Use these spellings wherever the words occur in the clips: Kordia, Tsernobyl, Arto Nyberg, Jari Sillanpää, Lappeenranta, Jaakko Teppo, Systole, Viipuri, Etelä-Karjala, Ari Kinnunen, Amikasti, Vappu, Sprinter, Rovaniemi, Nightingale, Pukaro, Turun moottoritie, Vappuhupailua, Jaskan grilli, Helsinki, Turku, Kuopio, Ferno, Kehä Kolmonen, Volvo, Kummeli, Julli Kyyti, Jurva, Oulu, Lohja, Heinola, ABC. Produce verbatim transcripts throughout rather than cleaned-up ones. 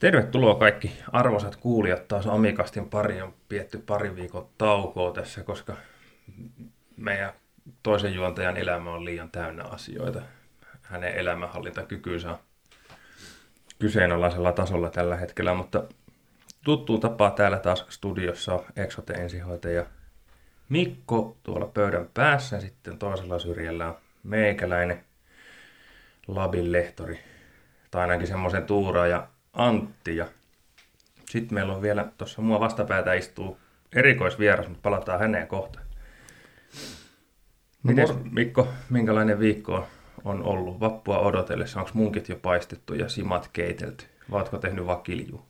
Tervetuloa kaikki arvoisat kuulijat taas Amikastin pariin. On pietty pari viikon taukoa tässä, koska meidän toisen juontajan elämä on liian täynnä asioita. Hänen elämänhallintakykynsä on kyseenalaisella tasolla tällä hetkellä, mutta tuttuun tapaa täällä taas studiossa on Exote ensihoitaja Mikko tuolla pöydän päässä, sitten toisella syrjällä on meikäläinen labin lehtori, tai ainakin semmoisen tuuraaja Antti, ja sitten meillä on vielä tuossa mua vastapäätä istuu erikoisvieras, mutta palataan häneen kohta. Mites Mikko, minkälainen viikko on ollut vappua odotellessa? Onko munkit jo paistettu ja simat keitelty? Oletko tehnyt vakiljuu?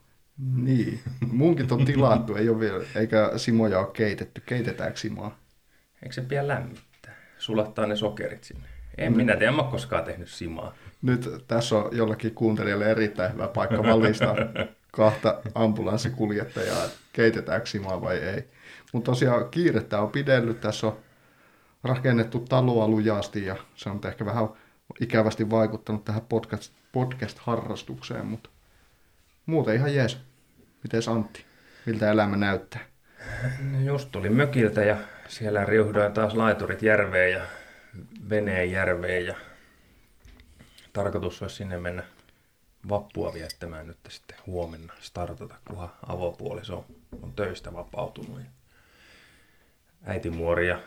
Niin, munkit on tilattu, ei ole vielä, eikä simoja ole keitetty. Keitetäänkö simaa? Eikö se vielä lämmittää? Sulattaa ne sokerit sinne. En minä tiedä, en mä koskaan tehnyt simaa. Nyt tässä on jollakin kuuntelijalle erittäin hyvä paikka valistaa kahta ambulanssikuljettajaa, keitetäänkö simaa vai ei. Mutta tosiaan kiirettä on pidellyt, tässä on rakennettu taloa lujasti ja se on ehkä vähän ikävästi vaikuttanut tähän podcast, podcast-harrastukseen, mutta muuten ihan jees. Mites Antti, miltä elämä näyttää? Just tuli mökiltä ja siellä riuhdoin taas laiturit järveen ja veneen järveen ja tarkoitus olisi sinne mennä vappua viettämään nyt sitten huomenna startata, kunhan avopuoliso on töistä vapautunut. Äitimuori ja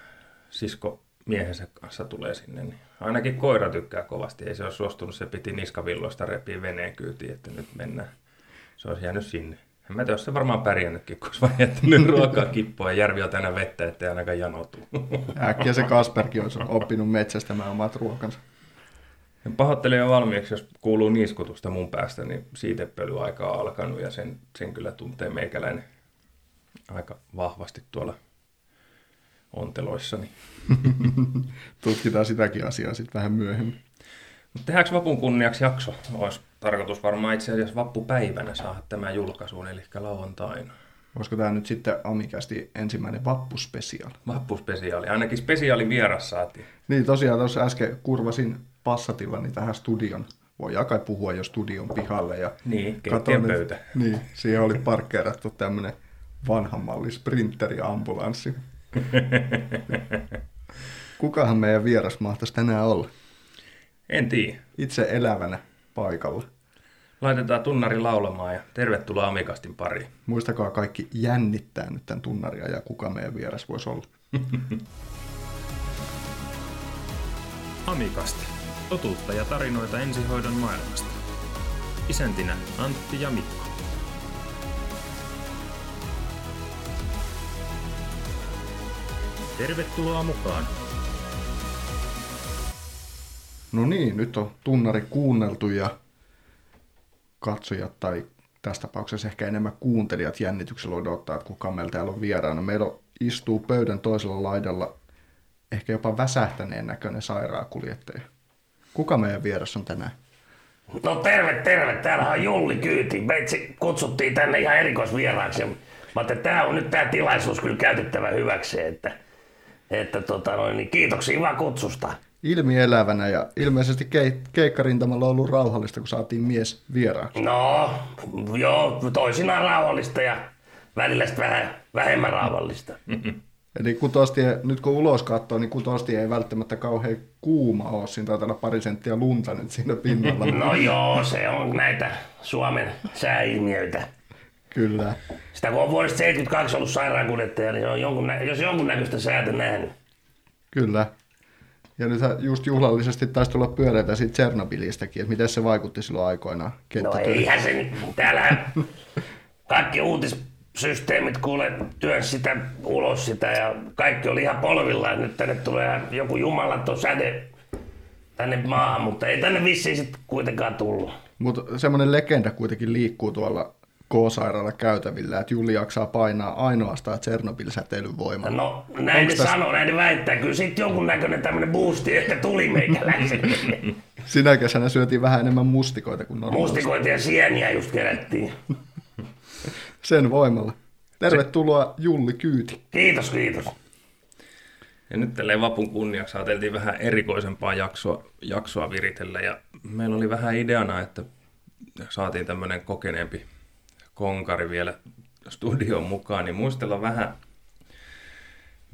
sisko miehensä kanssa tulee sinne, niin ainakin koira tykkää kovasti. Ei se ole suostunut, se piti niskavilloista repiä veneen kyytiin, että nyt mennään. Se olisi jäänyt sinne. En mä tiedä, olisi se varmaan pärjännytkin, kun olisi vaan jättänyt ruokaa kippoa ja järvi on tänä vettä, ettei ainakaan janotu. Äkkiä se Kasperkin olisi oppinut metsästämään omat ruokansa. Pahoittelen jo valmiiksi, jos kuuluu niiskutusta mun päästä, niin siitepölyaika on alkanut ja sen, sen kyllä tuntee meikäläinen aika vahvasti tuolla onteloissani. Tutkitaan sitäkin asiaa sitten vähän myöhemmin. Mutta tehdäänkö vapun kunniaksi jakso? Olisi tarkoitus varmaan itse asiassa vappupäivänä saada tämän julkaisuun, eli lauantaina. Olisiko tämä nyt sitten amikasti ensimmäinen vappuspesiaali? Vappuspesiaali, ainakin spesiaali vieras saatiin. Niin tosiaan tuossa äsken kurvasin Passatilla niin tähän studion. Voi kai puhua jo studion pihalle. Ja niin, keittiön pöytä. Niin, siihen oli parkkeerattu tämmöinen vanhan malli Sprinteri ambulanssi. Kukahan meidän vieras mahtaisi tänään olla? En tiedä. Itse elävänä paikalla. Laitetaan tunnari laulamaan ja tervetuloa Amikastin pariin. Muistakaa kaikki jännittää nyt tämän tunnaria ja kuka meidän vieras voisi olla. Amikasti. Totuutta ja tarinoita ensihoidon maailmasta. Isäntinä Antti ja Mikko. Tervetuloa mukaan. No niin, nyt on tunnari kuunneltu ja katsojat tai tässä tapauksessa ehkä enemmän kuuntelijat jännityksellä odottaa, että kuka meillä täällä on vieraana. Meillä istuu pöydän toisella laidalla ehkä jopa väsähtäneen näköinen sairaankuljettaja. Kuka meidän vieras on tänään? No terve, terve. Täällä on Julli Kyyti. Meitä kutsuttiin tänne ihan erikoisvieraaksi. Mä ajattelin, että tää on nyt tää tilaisuus kyllä käytettävä hyväkseen. Että, että tota noin, niin kiitoksia vaan kutsusta. Ilmielävänä ja ilmeisesti keikkarintamalla on ollut rauhallista, kun saatiin mies vieraaksi. No, joo, toisinaan rauhallista ja välillä vähän vähemmän rauhallista. Mm-hmm. Eli Kutostie, nyt kun ulos katsoo, niin Kutostie ei välttämättä kauhean kuuma ole. Siinä taitaa olla pari senttiä lunta nyt siinä pinnalla. No joo, se on näitä Suomen sääilmiöitä. Kyllä. Sitä kun on vuodesta seitsemänkymmentäkaksi ollut sairaankuljettaja, niin se on jonkun nä- jos jonkunnäköistä säätä nähnyt. Kyllä. Ja nythän just juhlallisesti taisi tulla pyöreitä siitä Tsernobylistäkin, että miten se vaikutti silloin aikoinaan kenttätyössä. No eihän se, täällä kaikki uutissysteemit kuule työnsä sitä ulos sitä ja kaikki oli ihan polvillaan. Nyt tänne tulee joku jumalaton säde tänne maahan, mutta ei tänne vissiin sitten kuitenkaan tullut. Mutta semmoinen legenda kuitenkin liikkuu tuolla K-sairaala käytävillä, että Julli jaksaa painaa ainoastaan Tsernobyl-säteilyn voimalla. No näin ne täs... sanoo, näin ne väittää. Kyllä sitten jonkunnäköinen tämmöinen boosti ehkä tuli meikäläiselle. Sinä kesänä syötiin vähän enemmän mustikoita kuin normaalisti. Mustikoita ja sieniä just kerättiin. Sen voimalla. Tervetuloa Julli Kyyti. Kiitos, kiitos. Ja nyt tälleen vapun kunniaksi ajateltiin vähän erikoisempaa jaksoa, jaksoa viritellä ja meillä oli vähän ideana, että saatiin tämmöinen kokeneempi konkari vielä studion mukaan, niin muistella vähän,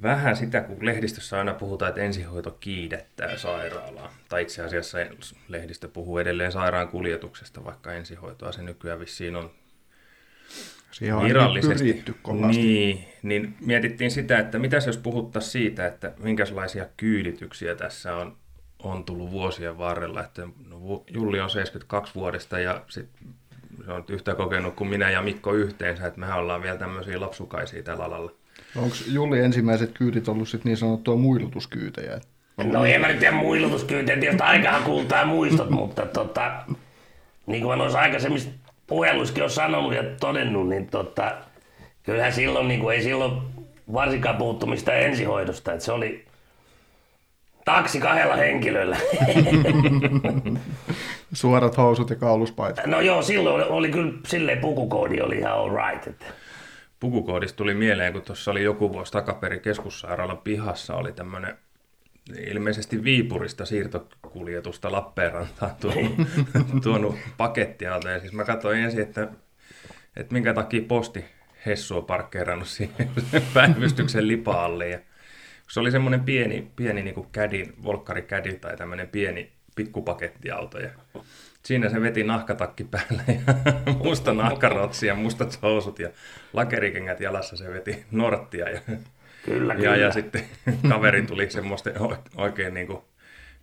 vähän sitä, kun lehdistössä aina puhutaan, että ensihoito kiidättää sairaalaa. Tai itse asiassa lehdistö puhuu edelleen sairaankuljetuksesta, vaikka ensihoitoa se nykyään vissiin on virallisesti. Niin, niin mietittiin sitä, että mitäs jos puhuttaisiin siitä, että minkälaisia kyydityksiä tässä on, on tullut vuosien varrella. Että no, Julli on seitsemänkymmentäkaksi vuodesta ja sit se on yhtä kokenut kuin minä ja Mikko yhteensä, että mehän ollaan vielä tämmöisiä lapsukaisia tällä alalla. Onko Julli ensimmäiset kyydit ollut sit niin sanottua muilutuskyytejä? No en mä nyt tiedä muilutuskyytejä, tietysti aikahan kultaa muistot, mutta tota, niin kuin mä noissa aikaisemmissa puheluissakin on sanonut ja todennut, niin tota, kyllähän silloin niin kuin ei silloin varsinkaan puhuttu mistään ensihoidosta, että se oli taksi kahdella henkilöllä. Suorat housut ja kauluspaita. No joo, silloin oli, oli kyllä silleen pukukoodi oli ihan all right. Että. Pukukoodista tuli mieleen, kun tuossa oli joku vuosi takaperin keskussairaalan pihassa oli tämmöinen ilmeisesti Viipurista siirtokuljetusta Lappeenrantaan tuonut, tuonut pakettiauto. Ja siis mä katsoin ensin, että, että minkä takia posti Hessu on parkkeerannut siihen päivystyksen lipaalle. Ja se oli semmoinen pieni, pieni niin kuin kädin, volkkarikädi tai tämmöinen pieni pikkupakettiauto. Ja siinä se veti nahkatakki päälle ja musta nahkarotsi ja mustat housut ja lakerikengät jalassa se veti norttia. Ja, kyllä, ja, kyllä. ja sitten kaveri tuli semmoisten oikein niin kuin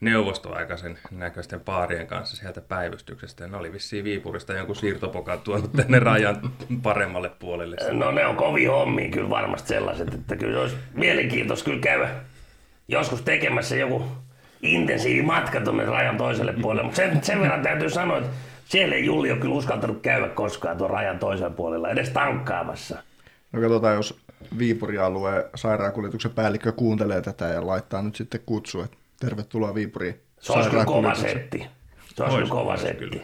neuvostoaikaisen näköisten paarien kanssa sieltä päivystyksestä. Ja ne oli vissiin Viipurista jonkun siirtopokan tuonut tänne rajan paremmalle puolelle. No ne on kovia hommia kyllä varmasti sellaiset, että kyllä olisi mielenkiintoista kyllä käydä joskus tekemässä joku intensiivinen matka tuonne rajan toiselle puolelle, mutta sen, sen verran täytyy sanoa, että siellä ei Julli ole kyllä uskaltanut käydä koskaan tuon rajan toisella puolella, edes tankkaamassa. No katsotaan, jos Viipurin alueen sairaankuljetuksen päällikkö kuuntelee tätä ja laittaa nyt sitten kutsu, että tervetuloa Viipuriin sairaankuljetukseen. Se olisi kyllä kova setti. Se olisi kyllä kova setti.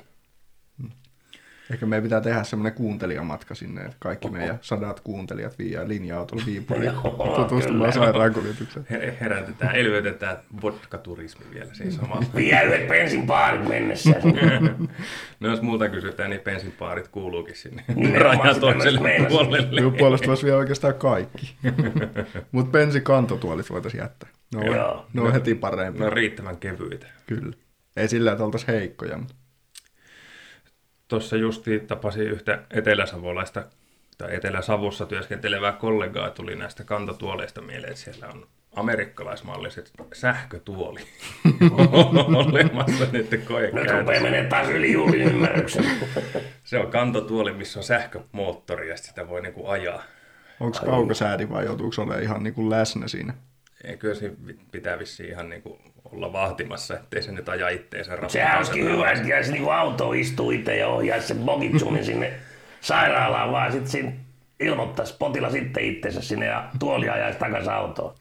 Ehkä meidän pitää tehdä semmoinen kuuntelijamatka sinne, että kaikki meidän sadat kuuntelijat viiää linja-autolla Viipuriin tutustumaan sairaankuljetukseen. Herätetään, elvytetään vodka-turismi vielä siinä samalla. Vielä yhdet bensinbaarit mennessä. No jos muuta kysytään, niin bensinbaarit kuuluukin sinne rajan toiselle puolelle. Minun puolesta olisi vielä oikeastaan kaikki. Mutta bensikantotuolit voitaisiin jättää. No, ne on heti parempi. Ne on riittävän kevyitä. Kyllä. Ei sillä, että oltaisiin heikkoja, mutta tuossa justiin tapasin yhtä eteläsavolaista tai Etelä-Savossa työskentelevää kollegaa, tuli näistä kantatuoleista mieleen, että siellä on amerikkalaismalliset sähkötuoli olemassa nyt koekäytössä. Nyt rupeaa menemään taas yli Jullin ymmärryksen. Se on kantatuoli, missä on sähkömoottori ja sitä voi niinku ajaa. Onko kaukosäädi vai joutuuko olemaan ihan niinku läsnä siinä? Ei, kyllä se pitää vissiin ihan niinku olla vahtimassa, ettei se nyt aja itteensä rapautua. Sehän olisikin hyvä, että jäisi niinku auto istuu itse ja ohjaisi sen bogitsuunin sinne sairaalaan, vaan sitten ilmoittaisi potilas sitten itteensä sinne ja tuoli ajaisi takaisin autoon.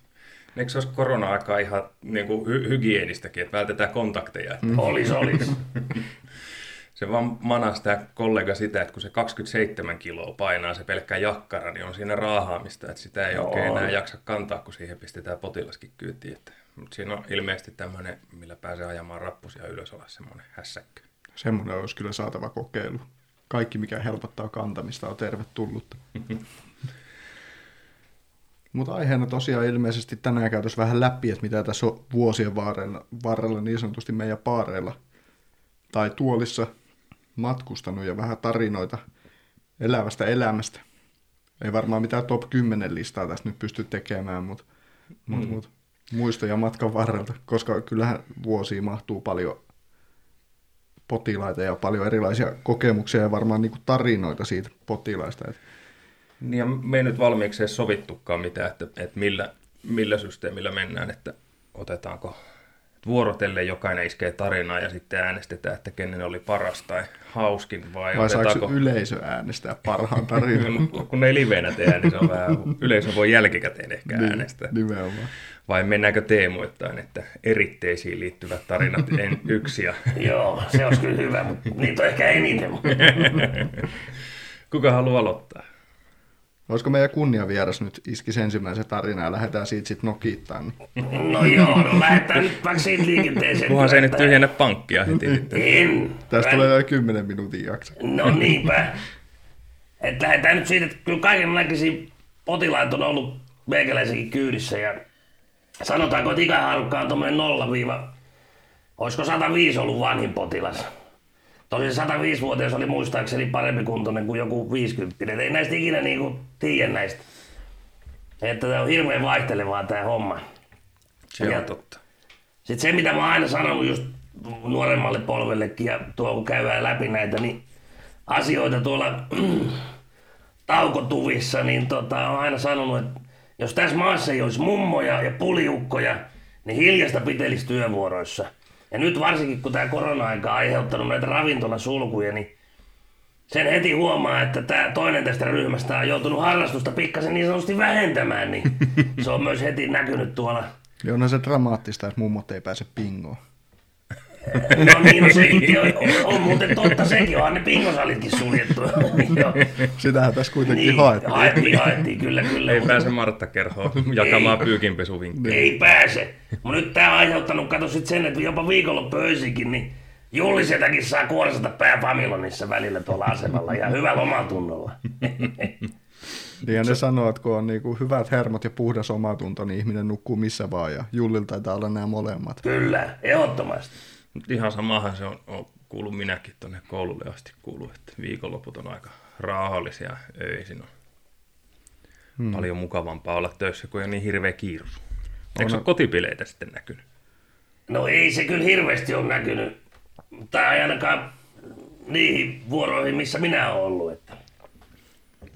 Eikö se olisi korona-aikaa ihan niinku hy- hygienistäkin, että vältetään kontakteja? Että... Mm. Olis, olis. Se vaan manasi tämä kollega sitä, että kun se kaksikymmentäseitsemän kiloa painaa se pelkkä jakkara, niin on siinä raahaamista, että sitä ei no. oikein enää jaksa kantaa, kun siihen pistetään potilaskin kyytiin. Mutta siinä on ilmeisesti tämmöinen, millä pääsee ajamaan rappusia ylös alas, semmoinen hässäkkä. Semmoinen olisi kyllä saatava kokeilu. Kaikki, mikä helpottaa kantamista, on tervetullutta. Mutta aiheena tosiaan ilmeisesti tänään käytös vähän läpi, että mitä tässä on vuosien varrella niin sanotusti meidän paareilla tai tuolissa matkustanut ja vähän tarinoita elävästä elämästä. Ei varmaan mitään top kymmenen listaa tässä nyt pysty tekemään, mutta mut, mm. mut, muistoja matkan varrelta, koska kyllähän vuosiin mahtuu paljon potilaita ja paljon erilaisia kokemuksia ja varmaan niinku tarinoita siitä potilaista. Et... Niin ja me ei nyt valmiiksi edes sovittukaan mitään, että, että millä, millä systeemillä mennään, että otetaanko... Vuorotellen jokainen iskee tarinaa ja sitten äänestetään, että kenen oli paras tai hauskin. Vai, vai otetaanko... saako yleisö äänestää parhaan tarinan? Kun ei livenä tehdä, niin se on vähän... yleisö voi jälkikäteen ehkä niin, äänestää. Nimenomaan. Vai mennäänkö teemoittain, että eritteisiin liittyvät tarinat en yksi. Ja... Joo, se olisi kyllä hyvä, mutta niitä on ehkä eniten. Kuka haluaa aloittaa? Olisiko meidän kunniavieras nyt iskis ensimmäisen tarinaa ja lähdetään siitä sitten nokittaan? No joo, no lähdetään nyt vaikka siitä liikenteeseen. Kunhan se ei nyt tyhjennä pankkia heti. En. Tästä tulee vielä kymmenen minuutin jakso. No niinpä. Että lähdetään nyt siitä, että kyllä kaikenlaisia potilaita on ollut meikäläisenkin kyydissä. Ja sanotaanko, että ikähaarukka on tuommoinen nolla viiva, olisiko sata viisi ollut vanhin potilas? Tosin sataviisivuotias oli muistaakseni parempi kuntoinen kuin joku viisikymmentä. Ei näistä ikinä niinku tiedä näistä. Että tää on hirveän vaihtelevaa tää homma. Se on totta. Sit se mitä mä aina sanonut just nuoremmalle polvellekin ja tuo kun käydään läpi näitä niin asioita tuolla taukotuvissa, niin tota, on aina sanonut, että jos tässä maassa ei olisi mummoja ja puliukkoja, niin hiljasta pitelisi työvuoroissa. Ja nyt varsinkin, kun tämä korona-aika on aiheuttanut näitä ravintolasulkuja, niin sen heti huomaa, että tämä toinen tästä ryhmästä on joutunut harrastusta pikkasen niin sanotusti vähentämään, niin se on myös heti näkynyt tuolla. Ja onhan se dramaattista, että mummot ei pääse pingoon. No niin, no se on, on muuten totta sekin, onhan ne pingosalitkin suljettu. Sitähän tässä kuitenkin niin, haettiin. Haettiin, haettiin, kyllä, kyllä. Ei mutta... pääse Martta-kerhoon jakamaan pyykinpesuvinkkiä. Ei pääse. Mutta nyt tämä on aiheuttanut, katso sitten sen, että jopa viikonloppuöisikin, niin Julli sieltäkin saa kuorsata pääpamilonissa välillä tuolla asemalla ja hyvällä omatunnolla. Niin ja ne sanoo, että kun on niinku hyvät hermot ja puhdas omatunto, niin ihminen nukkuu missä vaan ja Jullilla taitaa olla nämä molemmat. Kyllä, ehdottomasti. Mutta ihan samahan se on, on kuullut minäkin tuonne koululle asti kuullut, että viikonloput on aika rauhallisia öisin on hmm. paljon mukavampaa olla töissä, kun ei ole niin hirveä kiirus. Eikö ole kotipileitä sitten näkynyt? No ei se kyllä hirveästi ole näkynyt, tai ainakaan niihin vuoroihin, missä minä olen ollut. Että...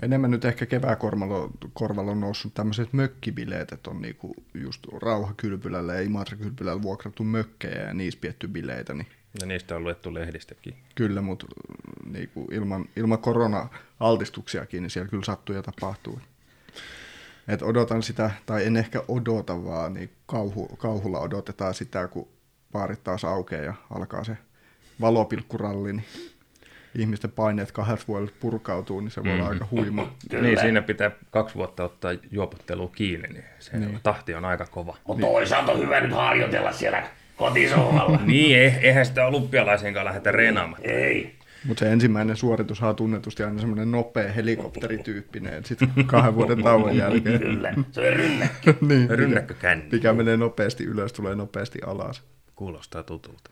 Enemmän nyt ehkä kevääkorvalla on noussut tämmöiset mökkibileet, että on niinku just Rauhakylpylällä ja Imatra-kylpylällä vuokrattu mökkejä ja niissä pietty bileitä. Niin... Ja niistä on luettu lehdistäkin. Kyllä, mutta niinku ilman, ilman korona-altistuksiakin niin siellä kyllä sattuu ja tapahtuu. Et odotan sitä, tai en ehkä odota, vaan niin kauhu, kauhulla odotetaan sitä, kun baarit taas aukeaa ja alkaa se valopilkkuralli. Niin... ihmisten paineet kahdelta vuodelta purkautuu, niin se voi olla mm. aika huima. Niin, siinä pitää kaksi vuotta ottaa juopottelua kiinni, niin se niin. tahti on aika kova. Mutta toisaalta on hyvä nyt harjoitella siellä kotisohvalla. niin, eihän sitä olympialaisiinkaan lähdetä reenaamaan. Ei. Mutta se ensimmäinen suoritushan on tunnetusti aina semmoinen nopea helikopterityyppinen, sitten kahden vuoden tauon jälkeen. Kyllä, se on rynnäkkö. niin, rynnäkkökänni. Mikä menee nopeasti ylös, tulee nopeasti alas. Kuulostaa tutulta.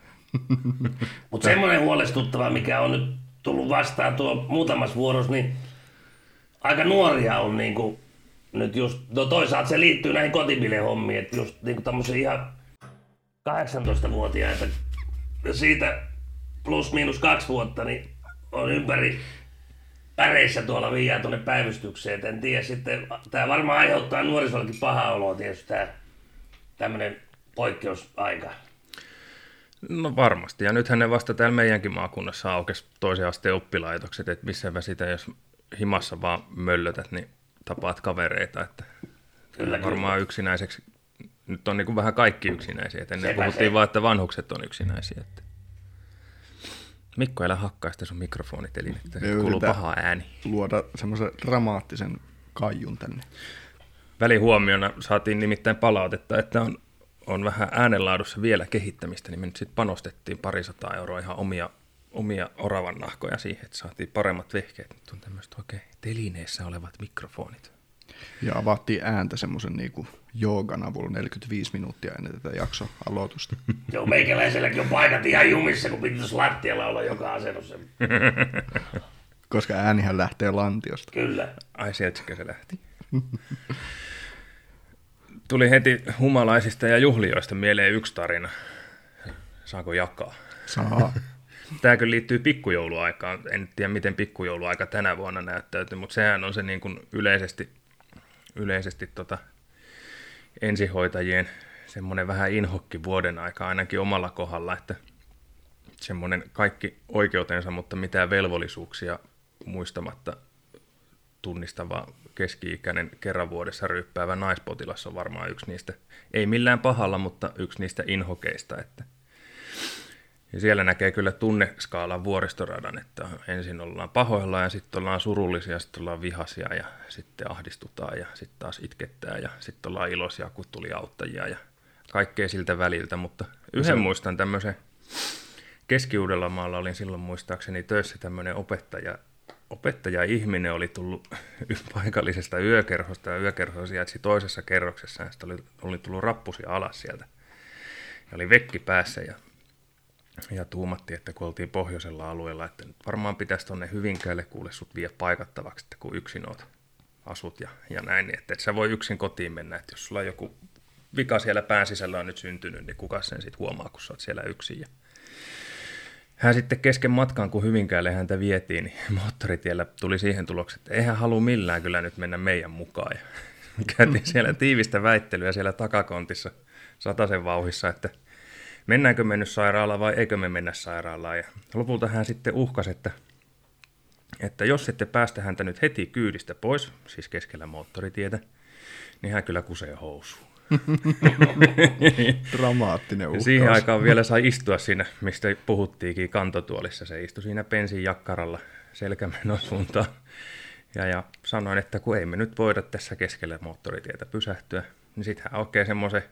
Mutta semmoinen huolestuttava, mikä on nyt tullut vastaan tuo muutamassa vuorossa, niin aika nuoria on niinku nyt just, no toisaalta se liittyy näihin kotibile-hommiin, että just niinku tämmöisiä ihan kahdeksantoistavuotiaita ja siitä plus miinus kaksi vuotta, niin on ympäri päreissä tuolla viiää tuonne päivystykseen, et en tiedä sitten, tää varmaan aiheuttaa nuorisollekin pahaa oloa tietysti tää tämmönen poikkeusaika. No varmasti, ja nythän ne vasta täällä meidänkin maakunnassa aukesi toisen asteen oppilaitokset, että missäpä sitä, jos himassa vaan möllötät, niin tapaat kavereita, että kyllä, varmaan kyllä. Yksinäiseksi, nyt on niin kuin vähän kaikki yksinäisiä, että ennen puhuttiin se. Vaan, että vanhukset on yksinäisiä. Että... Mikko, älä hakkaa sitä sun mikrofonit, eli että kuuluu paha ääni. Luoda semmoisen dramaattisen kaijun tänne. Välihuomiona saatiin nimittäin palautetta, että on on vähän äänenlaadussa vielä kehittämistä, niin me nyt sitten panostettiin parisataa euroa ihan omia, omia oravan nahkoja siihen, että saatiin paremmat vehkeet. Nyt on tämmöiset oikein telineessä olevat mikrofonit. Ja avattiin ääntä semmoisen niinku joogan avulla neljäkymmentäviisi minuuttia ennen tätä jakson aloitusta. Joo, meikäläiselläkin on paikat ihan jumissa, kun pitäisi lattialla olla joka asennossa. Koska äänihän lähtee lantiosta. Kyllä. Ai sieltäkö se lähti? Tuli heti humalaisista ja juhlijoista mieleen yksi tarina. Saanko jakaa? Saa. Tämä kyllä liittyy pikkujouluaikaan. En tiedä, miten pikkujouluaika tänä vuonna näyttäytyy, mutta sehän on se niin kuin yleisesti, yleisesti tota ensihoitajien semmoinen vähän inhokki vuoden aika ainakin omalla kohdalla, että semmoinen kaikki oikeutensa, mutta mitään velvollisuuksia muistamatta tunnistava keski-ikäinen kerran vuodessa ryyppäävä naispotilas on varmaan yksi niistä, ei millään pahalla, mutta yksi niistä inhokeista. Että Ja siellä näkee kyllä tunneskaalan vuoristoradan, että ensin ollaan pahoilla ja sitten ollaan surullisia, sitten ollaan vihaisia ja sitten ahdistutaan ja sitten taas itkettää ja sitten ollaan iloisia, kun tuli auttajia ja kaikkea siltä väliltä. Mutta yhden muistan tämmöisen, Keski-Uudellamaalla olin silloin muistaakseni töissä, tämmöinen opettaja, opettaja-ihminen oli tullut paikallisesta yökerhosta ja yökerho sijaitsi toisessa kerroksessa ja sitten oli, oli tullut rappusia alas sieltä ja oli vekki päässä ja Ja tuumattiin, että kun oltiin pohjoisella alueella, että nyt varmaan pitäisi tuonne Hyvinkäälle kuule sut vie paikattavaksi, että kun yksin oot, asut ja, ja näin, niin että et sä voi yksin kotiin mennä, että jos sulla on joku vika siellä pään sisällä on nyt syntynyt, niin kuka sen sitten huomaa, kun sä oot siellä yksin. Ja hän sitten kesken matkaan, kun Hyvinkäälle häntä vietiin, niin moottoritiellä tuli siihen tulokset, että eihän halua millään kyllä nyt mennä meidän mukaan. Ja käytiin siellä tiivistä väittelyä siellä takakontissa satasen vauhissa, että mennäänkö me nyt sairaalaan vai eikö me mennä sairaalaan. Ja lopulta hän sitten uhkasi, että, että jos ette päästä häntä nyt heti kyydistä pois, siis keskellä moottoritietä, niin hän kyllä kusee housuun. Dramaattinen uhkaus. Siihen aikaan vielä sai istua siinä, mistä puhuttiinkin kantotuolissa. Se istui siinä pensin jakkaralla selkämenon suuntaan. Ja, ja sanoin, että kun ei me nyt voida tässä keskellä moottoritietä pysähtyä, niin sitten hän oikein semmoisen,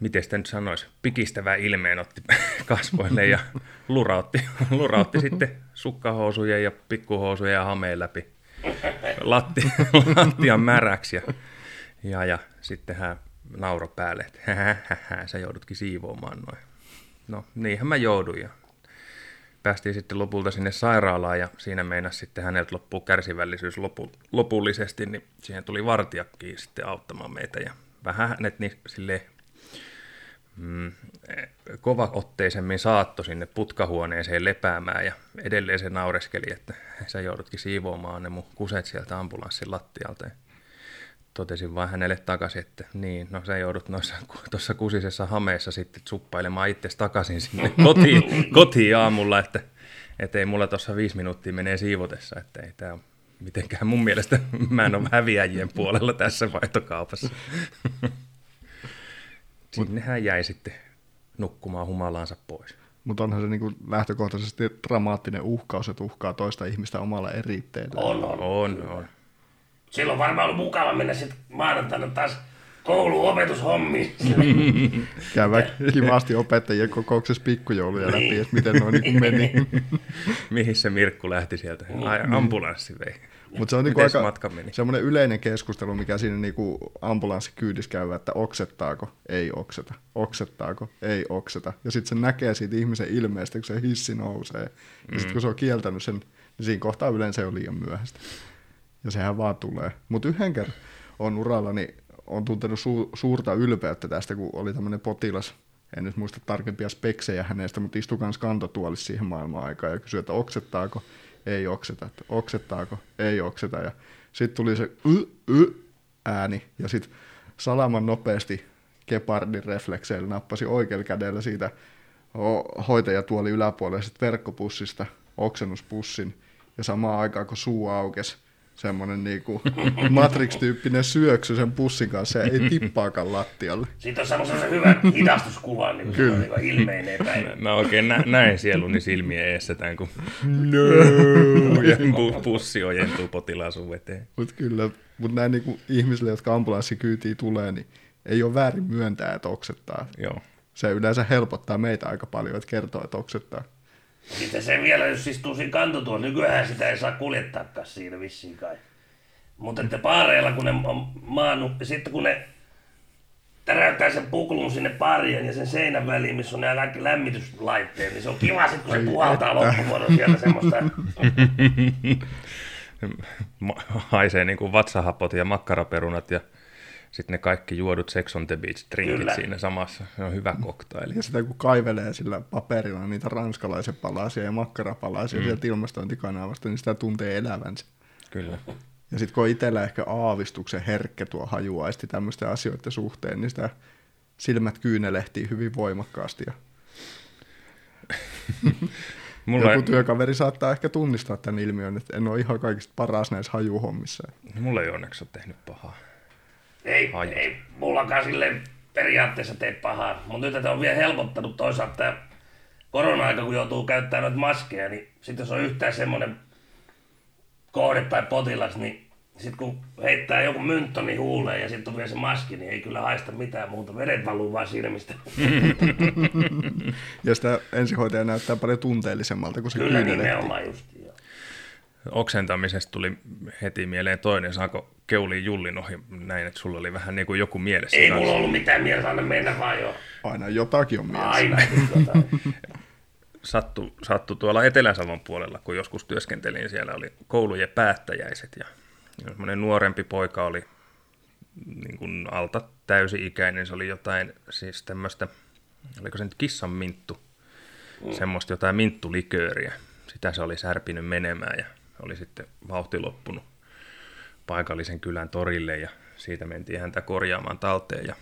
miten sitä nyt sanoisi, pikistävä ilmeen otti kasvoille ja lurautti, lurautti sitten sukkahousujen ja pikkuhousujen ja hameen läpi Latti, lattian märäksi. Ja, ja, ja sitten hän nauro päälle, että hä, hä, hä, sä joudutkin siivoamaan noin. No niinhän mä jouduin ja päästiin sitten lopulta sinne sairaalaan ja siinä meinasi sitten häneltä loppuu kärsivällisyys lopu, lopullisesti, niin siihen tuli vartijakin sitten auttamaan meitä ja vähän hänet niin silleen, Mm, kovaotteisemmin saatto sinne putkahuoneeseen lepäämään ja edelleen se naureskeli, että sä joudutkin siivoamaan ne mun kuset sieltä ambulanssin lattialta. Ja totesin vaan hänelle takaisin, että niin, no sä joudut noissa, tuossa kusisessa hameessa sitten suppailemaan itsesi takaisin sinne kotiin, kotiin aamulla, että et ei mulla tuossa viisi minuuttia menee siivotessa, että ei tää mitenkään mun mielestä, mä en ole häviäjien puolella tässä vaihtokaupassa. Sinnehän jäi sitten nukkumaan humalaansa pois. Mutta onhan se niinku lähtökohtaisesti dramaattinen uhkaus, että uhkaa toista ihmistä omalla eritteellä. On, on. on, on. Silloin varmaan ollut mukava mennä sitten maanantaina taas kouluun opetushommiin. Käydään kivasti opettajien kokouksessa pikkujouluja läpi, niin. Että miten noin nyt meni. Mihin se Mirkku lähti sieltä? Ai, ambulanssi vei. Mutta se on niinku aika semmoinen yleinen keskustelu, mikä siinä niinku ambulanssikyydissä käy, että oksettaako, ei okseta, oksettaako, ei okseta. Ja sitten se näkee siitä ihmisen ilmeestä, kun se hissi nousee. Mm. Ja sitten kun se on kieltänyt sen, niin siinä kohtaa yleensä on liian myöhäistä. Ja sehän vaan tulee. Mutta yhden kerran on urallani, on tuntenut su- suurta ylpeyttä tästä, kun oli tämmöinen potilas. En nyt muista tarkempia speksejä hänestä, mutta istui kans kantotuolissa siihen maailman aikaan ja kysyi, että oksettaako. Ei okseta, että oksettaako, ei okseta, ja sitten tuli se y-y-ääni, ja sitten salaman nopeasti gepardin reflekseillä nappasi oikealla kädellä siitä hoitajatuoli yläpuolella verkkopussista oksennuspussin, ja samaan aikaan kun suu aukesi, semmoinen niinku Matrix-tyyppinen syöksy sen pussin kanssa ja ei tippaakaan lattialle. Siitä on semmoisen hyvän hidastuskuvan, niin se on niin ilmeineen päin. Mä, mä oikein nä- näin sieluni silmien eessä tämän, kun no. pussi ojentuu potilaan suun eteen. Mutta kyllä, mut näin niinku ihmisille, jotka ambulanssikyytiin tulee, niin ei ole väärin myöntää, että oksettaa. Joo. Se yleensä helpottaa meitä aika paljon, että kertoo, että oksettaa. Sitten se vielä, jos istuu siinä kantotuolissa, nykyään sitä ei saa kuljettaakaan siinä vissiin kai. Mutta että paareilla, kun ne on maannut, sitten kun ne täräyttää sen puklun sinne parien ja sen seinän väliin, missä on nämä kaikki lämmityslaitteet, niin se on kiva sitten, kun se puhaltaa loppuvuodon sieltä semmoista. Haisee niin kuin vatsahapot ja makkaraperunat ja sitten ne kaikki juodut Sex on the Beach -drinkit siinä samassa. Se on hyvä koktaili. Ja sitä kun kaivelee sillä paperilla niitä ranskalaisen palasia ja makkarapalasia mm. sieltä ilmastointikanavasta, niin sitä tuntee elävänsä. Kyllä. Ja sitten kun on itsellä ehkä aavistuksen herkkä tuo hajuaisti tämmöisten asioiden suhteen, niin sitä silmät kyynelehtii hyvin voimakkaasti. Ja mulla joku työkaveri saattaa ehkä tunnistaa tämän ilmiön, että en ole ihan kaikista paras näissä hajuhommissa. Mulla ei onneksi ole tehnyt pahaa. Ei, ei mullakaan silleen periaatteessa tee pahaa, mutta nyt tätä on vielä helpottanut toisaalta tämä korona-aika, kun joutuu käyttämään noita maskeja, niin sitten jos on yhtään semmoinen kohde tai potilas, niin sitten kun heittää joku mynttoni huuleen ja sitten on vielä se maski, niin ei kyllä haista mitään muuta. Vedet valuu vaan silmistä. Ja sitä ensihoitaja näyttää paljon tunteellisemmalta kuin se kyllä kyynelehti. Kyllä nimenomaan justiin. Joo. Oksentamisesta tuli heti mieleen toinen. Saanko keuliin Jullin ohi näin, että sulla oli vähän niin kuin joku mielessä? Ei kanssa. Mulla ollut mitään mielessä, aina mennä vaan jo. Aina jotakin on mielessä. Aina jotain. Sattu, sattu tuolla Etelä-Savon puolella, kun joskus työskentelin, siellä oli koulujen päättäjäiset ja semmoinen nuorempi poika oli niin kuin alta täysi-ikäinen, se oli jotain siis tämmöistä, oliko se nyt kissan minttu, mm. semmoista jotain minttulikööriä. Sitä se oli särpinyt menemään ja oli sitten vauhti loppunut paikallisen kylän torille ja siitä mentiin häntä korjaamaan talteen. Ja,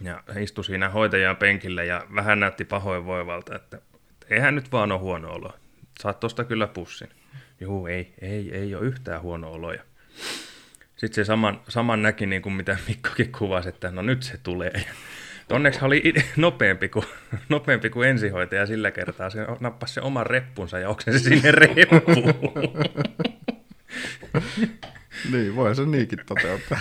ja istui siinä hoitajan penkillä ja vähän näytti pahoinvoivalta, että, että eihän nyt vaan ole huono olo, saat tosta kyllä pussin. Juu, ei, ei, ei ole yhtään huono oloja. Sitten se saman, saman näki, niin kuin mitä Mikkokin kuvasi, että no nyt se tulee. Onneksi oli nopeampi kuin, nopeampi kuin ensihoitaja sillä kertaa. Se nappasi se oman reppunsa ja oksensi sinne reppuun. Niin, voi se niinkin toteuttaa.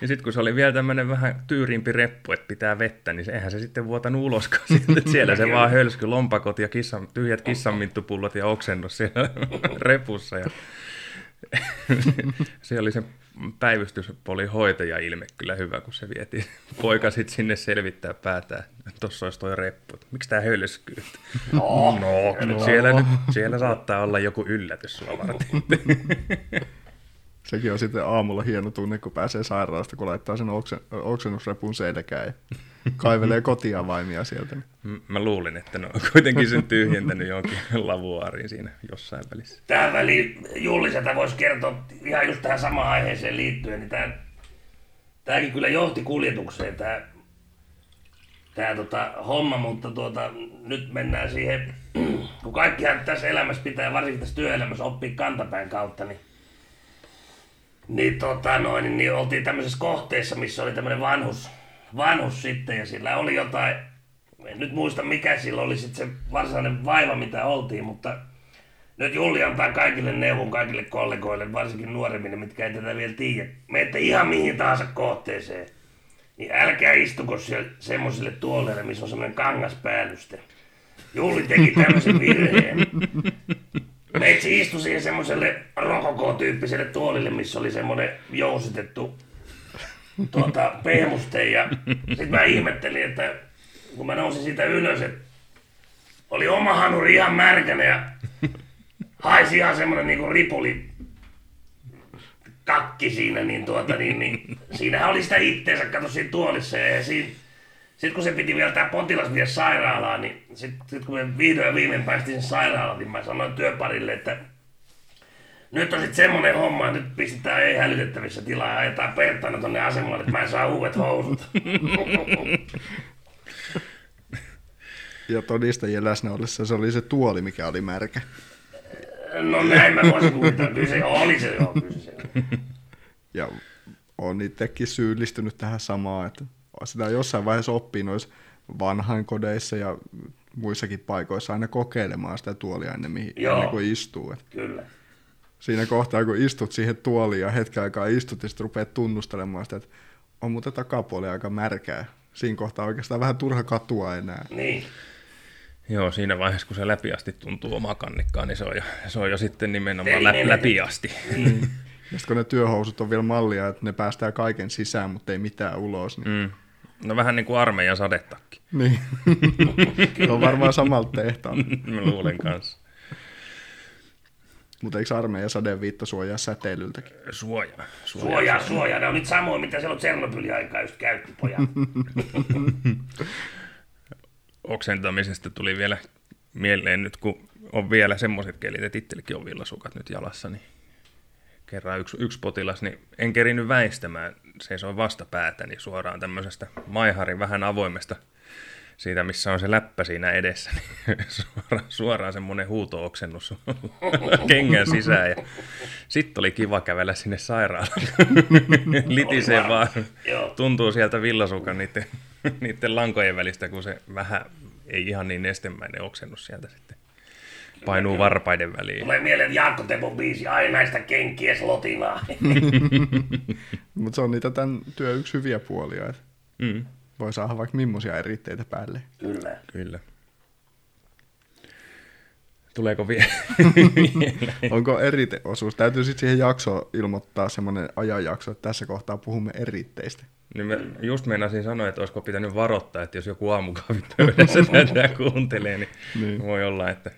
Ja sitten kun se oli vielä tämmöinen vähän tyyrimpi reppu, että pitää vettä, niin eihän se sitten vuotanut uloskaan. Sitten siellä se vaan hölsky, lompakot ja kissan, tyhjät kissanminttupullot ja oksennus siellä repussa. Ja se oli se päivystyspolihoitaja ilme kyllä hyvä, kun se vietiin poika sitten sinne selvittää päätään. Tuossa olisi toi reppu. Miksi tämä hölskyy? No, no, no. Siellä, nyt, siellä saattaa olla joku yllätys sua varten. Sekin on sitten aamulla hieno tunne, kun pääsee sairaalasta, kun laittaa sen oksen, oksennusrepun selkään ja kaivelee kotiavaimia sieltä. Mä luulin, että ne on kuitenkin sen tyhjentänyt jonkin lavuaariin siinä jossain välissä. Tähän väliin Julliselta voisi kertoa ihan just tähän samaan aiheeseen liittyen, niin tää, tääkin kyllä johti kuljetukseen tää, tää tota homma, mutta tuota, nyt mennään siihen, kun kaikkihan tässä elämässä pitää, varsinkin tässä työelämässä oppii kantapään kautta, niin Niin, tota, noin, niin oltiin tämmöisessä kohteessa, missä oli tämmöinen vanhus, vanhus sitten ja sillä oli jotain, en nyt muista mikä sillä oli sitten se varsinainen vaiva, mitä oltiin, mutta nyt Julli antaa kaikille neuvon, kaikille kollegoille, varsinkin nuoremmille, mitkä ei tätä vielä tiedä. Menette ihan mihin tahansa kohteeseen, niin älkää istuko siellä semmoisille tuoleille, missä on semmoinen kangaspäällyste. Julli teki tämmöisen virheen. Meitsi istui siihen semmoiselle rokokotyyppiselle tuolille, missä oli semmoinen jousitettu tuota, pehmuste. Ja sit mä ihmettelin, että kun mä nousin siitä ylös, että oli oma hanuri ihan märkänä ja haisi ihan semmoinen niinku ripuli kakki siinä, niin tuota niin, niin siinähän oli sitä itteensä, kato siinä tuolissa ja siinä. Sitten kun se piti vielä tämä potilas vielä sairaalaan, niin sitten sit kun me vihdoin ja viimein päästiin sen sairaalaan, niin mä sanoin työparille, että nyt on sitten semmoinen homma, että nyt pistetään ei hälytettävissä tilaa ja ajetaan pertaina tuonne asemalle, että mä en saa uudet housut. Ja todistajien läsnä ollessa se oli se tuoli, mikä oli märkä. No näin mä voisin kuvitella, kyllä se oli se, joo, kyllä se. Ja on itsekin syyllistynyt tähän samaan, että sitä jossain vaiheessa oppii noissa vanhainkodeissa ja muissakin paikoissa aina kokeilemaan sitä tuolia ennen, mihin, ennen kuin istuu. Kyllä. Siinä kohtaa, kun istut siihen tuoliin ja hetken aikaa istut ja sitten rupeat tunnustelemaan sitä, että on muuten takapuoli aika märkää. Siinä kohtaa oikeastaan vähän turha katua enää. Niin. Joo, siinä vaiheessa, kun se läpi asti tuntuu omaa kannikkaa, niin se on jo, se on jo sitten nimenomaan lä- läpi asti. Mm. Ja sitten kun ne työhousut on vielä mallia, että ne päästään kaiken sisään, mutta ei mitään ulos. Niin... Mm. No vähän niin kuin armeijan sadetakki. Niin. Se on varmaan samalta tehtaalta. Mä luulen kanssa. Mutta eikö armeijan sadeviitta suojaa säteilyltäkin? Suojaa. Suojaa, suojaa. Suoja. Ne on nyt samoin, mitä siellä on Tsernobylin aikaa just käytti, pojat. Oksentamisesta tuli vielä mieleen nyt, kun on vielä semmoiset kelit, että itsellekin on villasukat nyt jalassa, niin... Kerran yksi, yksi potilas, niin en kerinyt väistämään, seisoin vastapäätä, niin suoraan tämmöisestä maiharin vähän avoimesta siitä, missä on se läppä siinä edessä, niin suoraan, suoraan semmoinen huuto-oksennus kengän sisään. Sitten oli kiva kävellä sinne sairaalaan. Litisee vaan, tuntuu sieltä villasukan niiden, niiden lankojen välistä, kun se vähän ei ihan niin nestemäinen oksennus sieltä sitten. Painuu varpaiden väliin. Tulee mieleen Jaakko Tepon biisi, ainaista kenkies lotinaa. Mutta se on niitä tämän työ yksi hyviä puolia, että mm. voi saada vaikka millaisia eritteitä päälle. Kyllä. Kyllä. Tuleeko vielä? Onko eriteosuus? Täytyy sitten siihen jaksoon ilmoittaa semmoinen ajanjakso, että tässä kohtaa puhumme eritteistä. Niin mä just meinasin sanoa, että olisiko pitänyt varoittaa, että jos joku aamukahvipöydässä tätä kuuntelee, niin, niin voi olla, että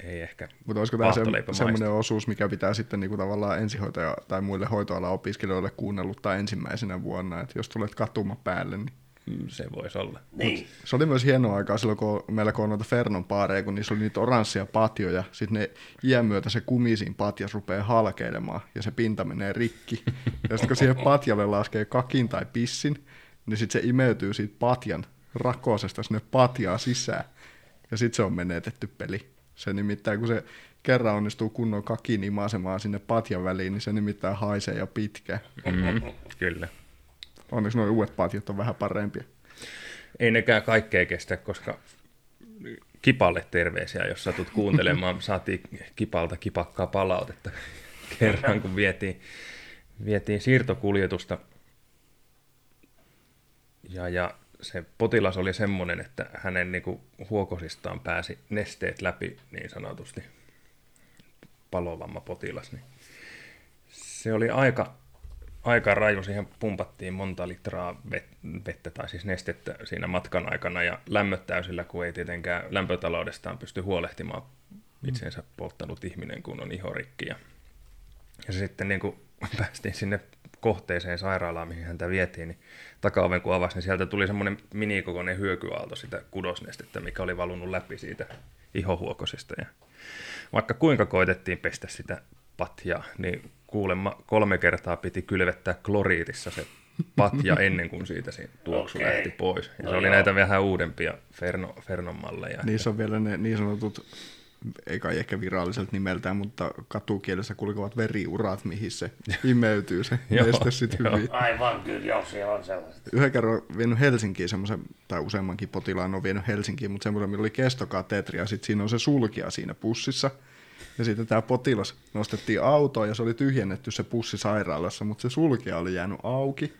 ei ehkä. Mutta olisiko tämä se, semmoinen osuus, mikä pitää sitten niinku tavallaan ensihoitaja tai muille hoitoalan opiskelijoille kuunnelluttaa ensimmäisenä vuonna, että jos tulet katuma päälle, niin se voisi olla. Niin. Se oli myös hienoa aikaa silloin, kun meillä kun on noita Fernon paareja, kun niissä oli niitä oranssia patjoja, sitten ne iän myötä se kumisiin patjas rupeaa halkeilemaan ja se pinta menee rikki. Ja sitten kun siihen patjalle laskee kakin tai pissin, niin sitten se imeytyy siitä patjan rakosesta sinne patjaa sisään. Ja sitten se on menetetty peli. Se nimittäin, kun se kerran onnistuu kunnon kakin imaisemaan sinne patjan väliin, niin se nimittäin haisee ja pitkään. Mm, kyllä. Onneksi nuo uudet patjat on vähän parempia. Ei nekään kaikkea kestä, koska Kipalle terveisiä, jos satut kuuntelemaan. Saatiin Kipalta kipakkaa palautetta kerran, kun vietiin, vietiin siirtokuljetusta. Ja, ja se potilas oli semmoinen, että hänen niin kuin huokosistaan pääsi nesteet läpi niin sanotusti. Palovamma potilas. Niin se oli aika... Aika raju, siihen pumpattiin monta litraa vettä tai siis nestettä siinä matkan aikana ja lämmöttäysillä, kun ei tietenkään lämpötaloudestaan pysty huolehtimaan itsensä polttanut ihminen, kun on ihorikki. Ja, ja sitten niin kun päästiin sinne kohteeseen sairaalaan, mihin häntä vietiin, niin takaoven kun avasi, niin sieltä tuli semmoinen minikokoinen hyökyaalto sitä kudosnestettä, mikä oli valunut läpi siitä ihohuokosista. Ja vaikka kuinka koitettiin pestä sitä patjaa, niin kuulemma kolme kertaa piti kylvettää kloriitissa se patja ennen kuin siitä tuoksu okay. lähti pois. Ja no se oli joo. näitä vähän uudempia Ferno, Fernon malleja. Niissä on vielä ne niin sanotut, ei kai ehkä viralliselta nimeltään, mutta katukielessä kulkevat veriurat, mihin se imeytyy se neste sitten hyvin. Aivan kyllä, joo, siellä on sellaiset. Yhden kerran on vienyt Helsinkiin semmoisen, tai useammankin potilaan on vienyt Helsinkiin, mutta semmoinen, millä oli kestokatetri ja sitten siinä on se sulkija siinä pussissa. Ja sitten tämä potilas nostettiin autoon ja se oli tyhjennetty se pussi sairaalassa, mutta se sulkea oli jäänyt auki.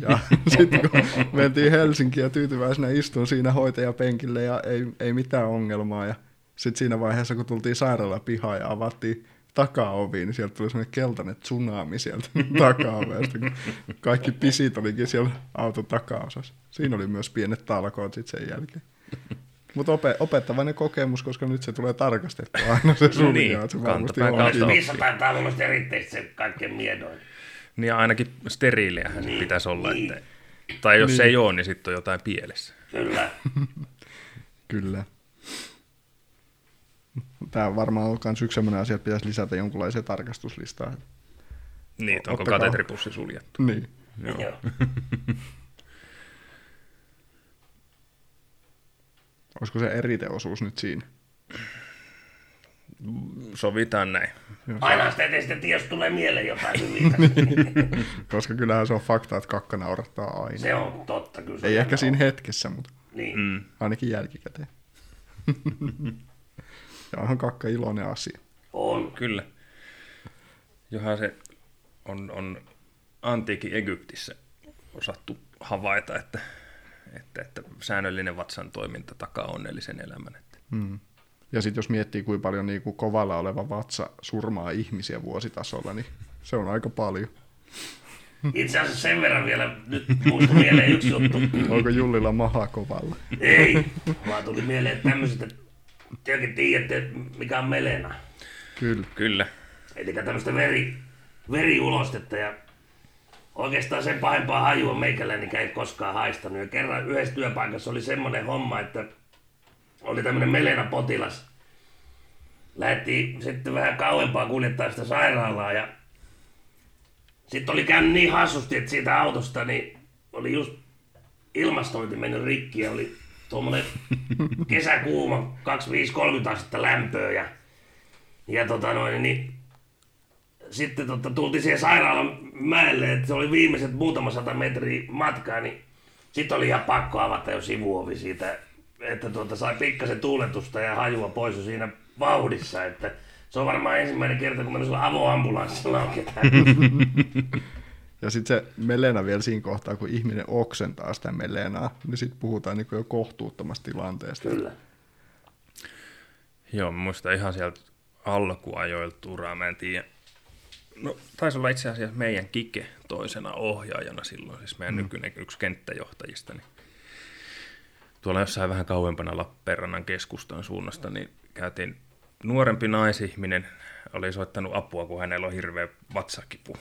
Ja sitten kun mentiin Helsinkiin ja tyytyväisenä istun siinä hoitajapenkille ja ei, ei mitään ongelmaa. Ja sitten siinä vaiheessa, kun tultiin sairaalapihaan ja avattiin takaoviin, niin sieltä tuli semmoinen keltainen tsunami sieltä takaovesta, kun kaikki pisit olikin siellä auton takaosassa. Siinä oli myös pienet talkoot sitten sen jälkeen. Mutta opettavainen kokemus, koska nyt se tulee tarkastettua aina se suljaa. niin, että se kantapää kautta. Niissä taitaa olla mielestäni eritteistä se kaikkein miedoin. Niin ainakin steriileähän niin, se pitäisi olla. Niin. Että, tai jos niin. se ei ole, niin sitten on jotain pielessä. Kyllä. Kyllä. Tämä varmaan on myös yksi sellainen asia, että pitäisi lisätä jonkunlaiseen tarkastuslistaan. Niin, onko katetripussi suljettu. Niin. Joo. Joo. Olisiko se eriteosuus nyt siinä? Sovitaan näin. Aina sitä ettei sitten jos tulee mieleen jotain hyviä. niin. Koska kyllähän se on fakta, että kakka naurattaa aina. Se on totta. Kyllä se ei on ehkä on. Siinä hetkessä, mutta niin. mm. ainakin jälkikäteen. ja onhan kakka iloinen asia. On. Kyllä. Johan se on, on antiikin Egyptissä osattu havaita, että Että, että säännöllinen vatsan toiminta takaa onnellisen elämän. Että. Mm. Ja sitten jos miettii, kuinka paljon niin kuin kovalla oleva vatsa surmaa ihmisiä vuositasolla, niin se on aika paljon. Itse asiassa sen verran vielä nyt muistui mieleen yksi juttu. Onko Jullilla maha kovalla? Ei, vaan tuli mieleen tämmöisestä, tekin tiedätte, mikä on melena. Kyllä. Kyllä. Eli tämmöistä veri, veriulostetta ja... Oikeastaan sen pahempaa hajua meikäläinikään ei koskaan haistanut. Ja kerran yhdessä työpaikassa oli semmoinen homma, että oli tämmöinen melena potilas. Lähdettiin sitten vähän kauempaa kuljettaa sitä sairaalaa ja sitten oli käynyt niin hassusti, että siitä autosta niin oli just ilmastointi mennyt rikki ja oli tuommoinen kesäkuuma kaksikymmentäviisi kolmekymmentä astetta lämpöä ja, ja tota noin niin sitten totta, tultiin siihen sairaalan mäelle, että se oli viimeiset muutama sata metriä matkaa, niin sitten oli ihan pakko avata jo sivuovi siitä että tuota sai pikkasen tuuletusta ja hajua pois jo siinä vauhdissa, että se on varmaan ensimmäinen kerta, kun mennään avoambulanssilla on ketään. Ja sitten se melena vielä siinä kohtaa, kun ihminen oksentaa sitä melenaa, niin sitten puhutaan niin jo kohtuuttomasta tilanteesta. Kyllä. Joo, mä muistan ihan sieltä alkuajoilta turaa, mä en tiedä. No, taisi olla itse asiassa meidän Kike toisena ohjaajana silloin, siis meidän mm. nykyinen yksi kenttäjohtajista. Niin tuolla jossain vähän kauempana Lappeenrannan keskustan suunnasta, niin käytiin nuorempi naisihminen, oli soittanut apua, kun hänellä on hirveä vatsakipu.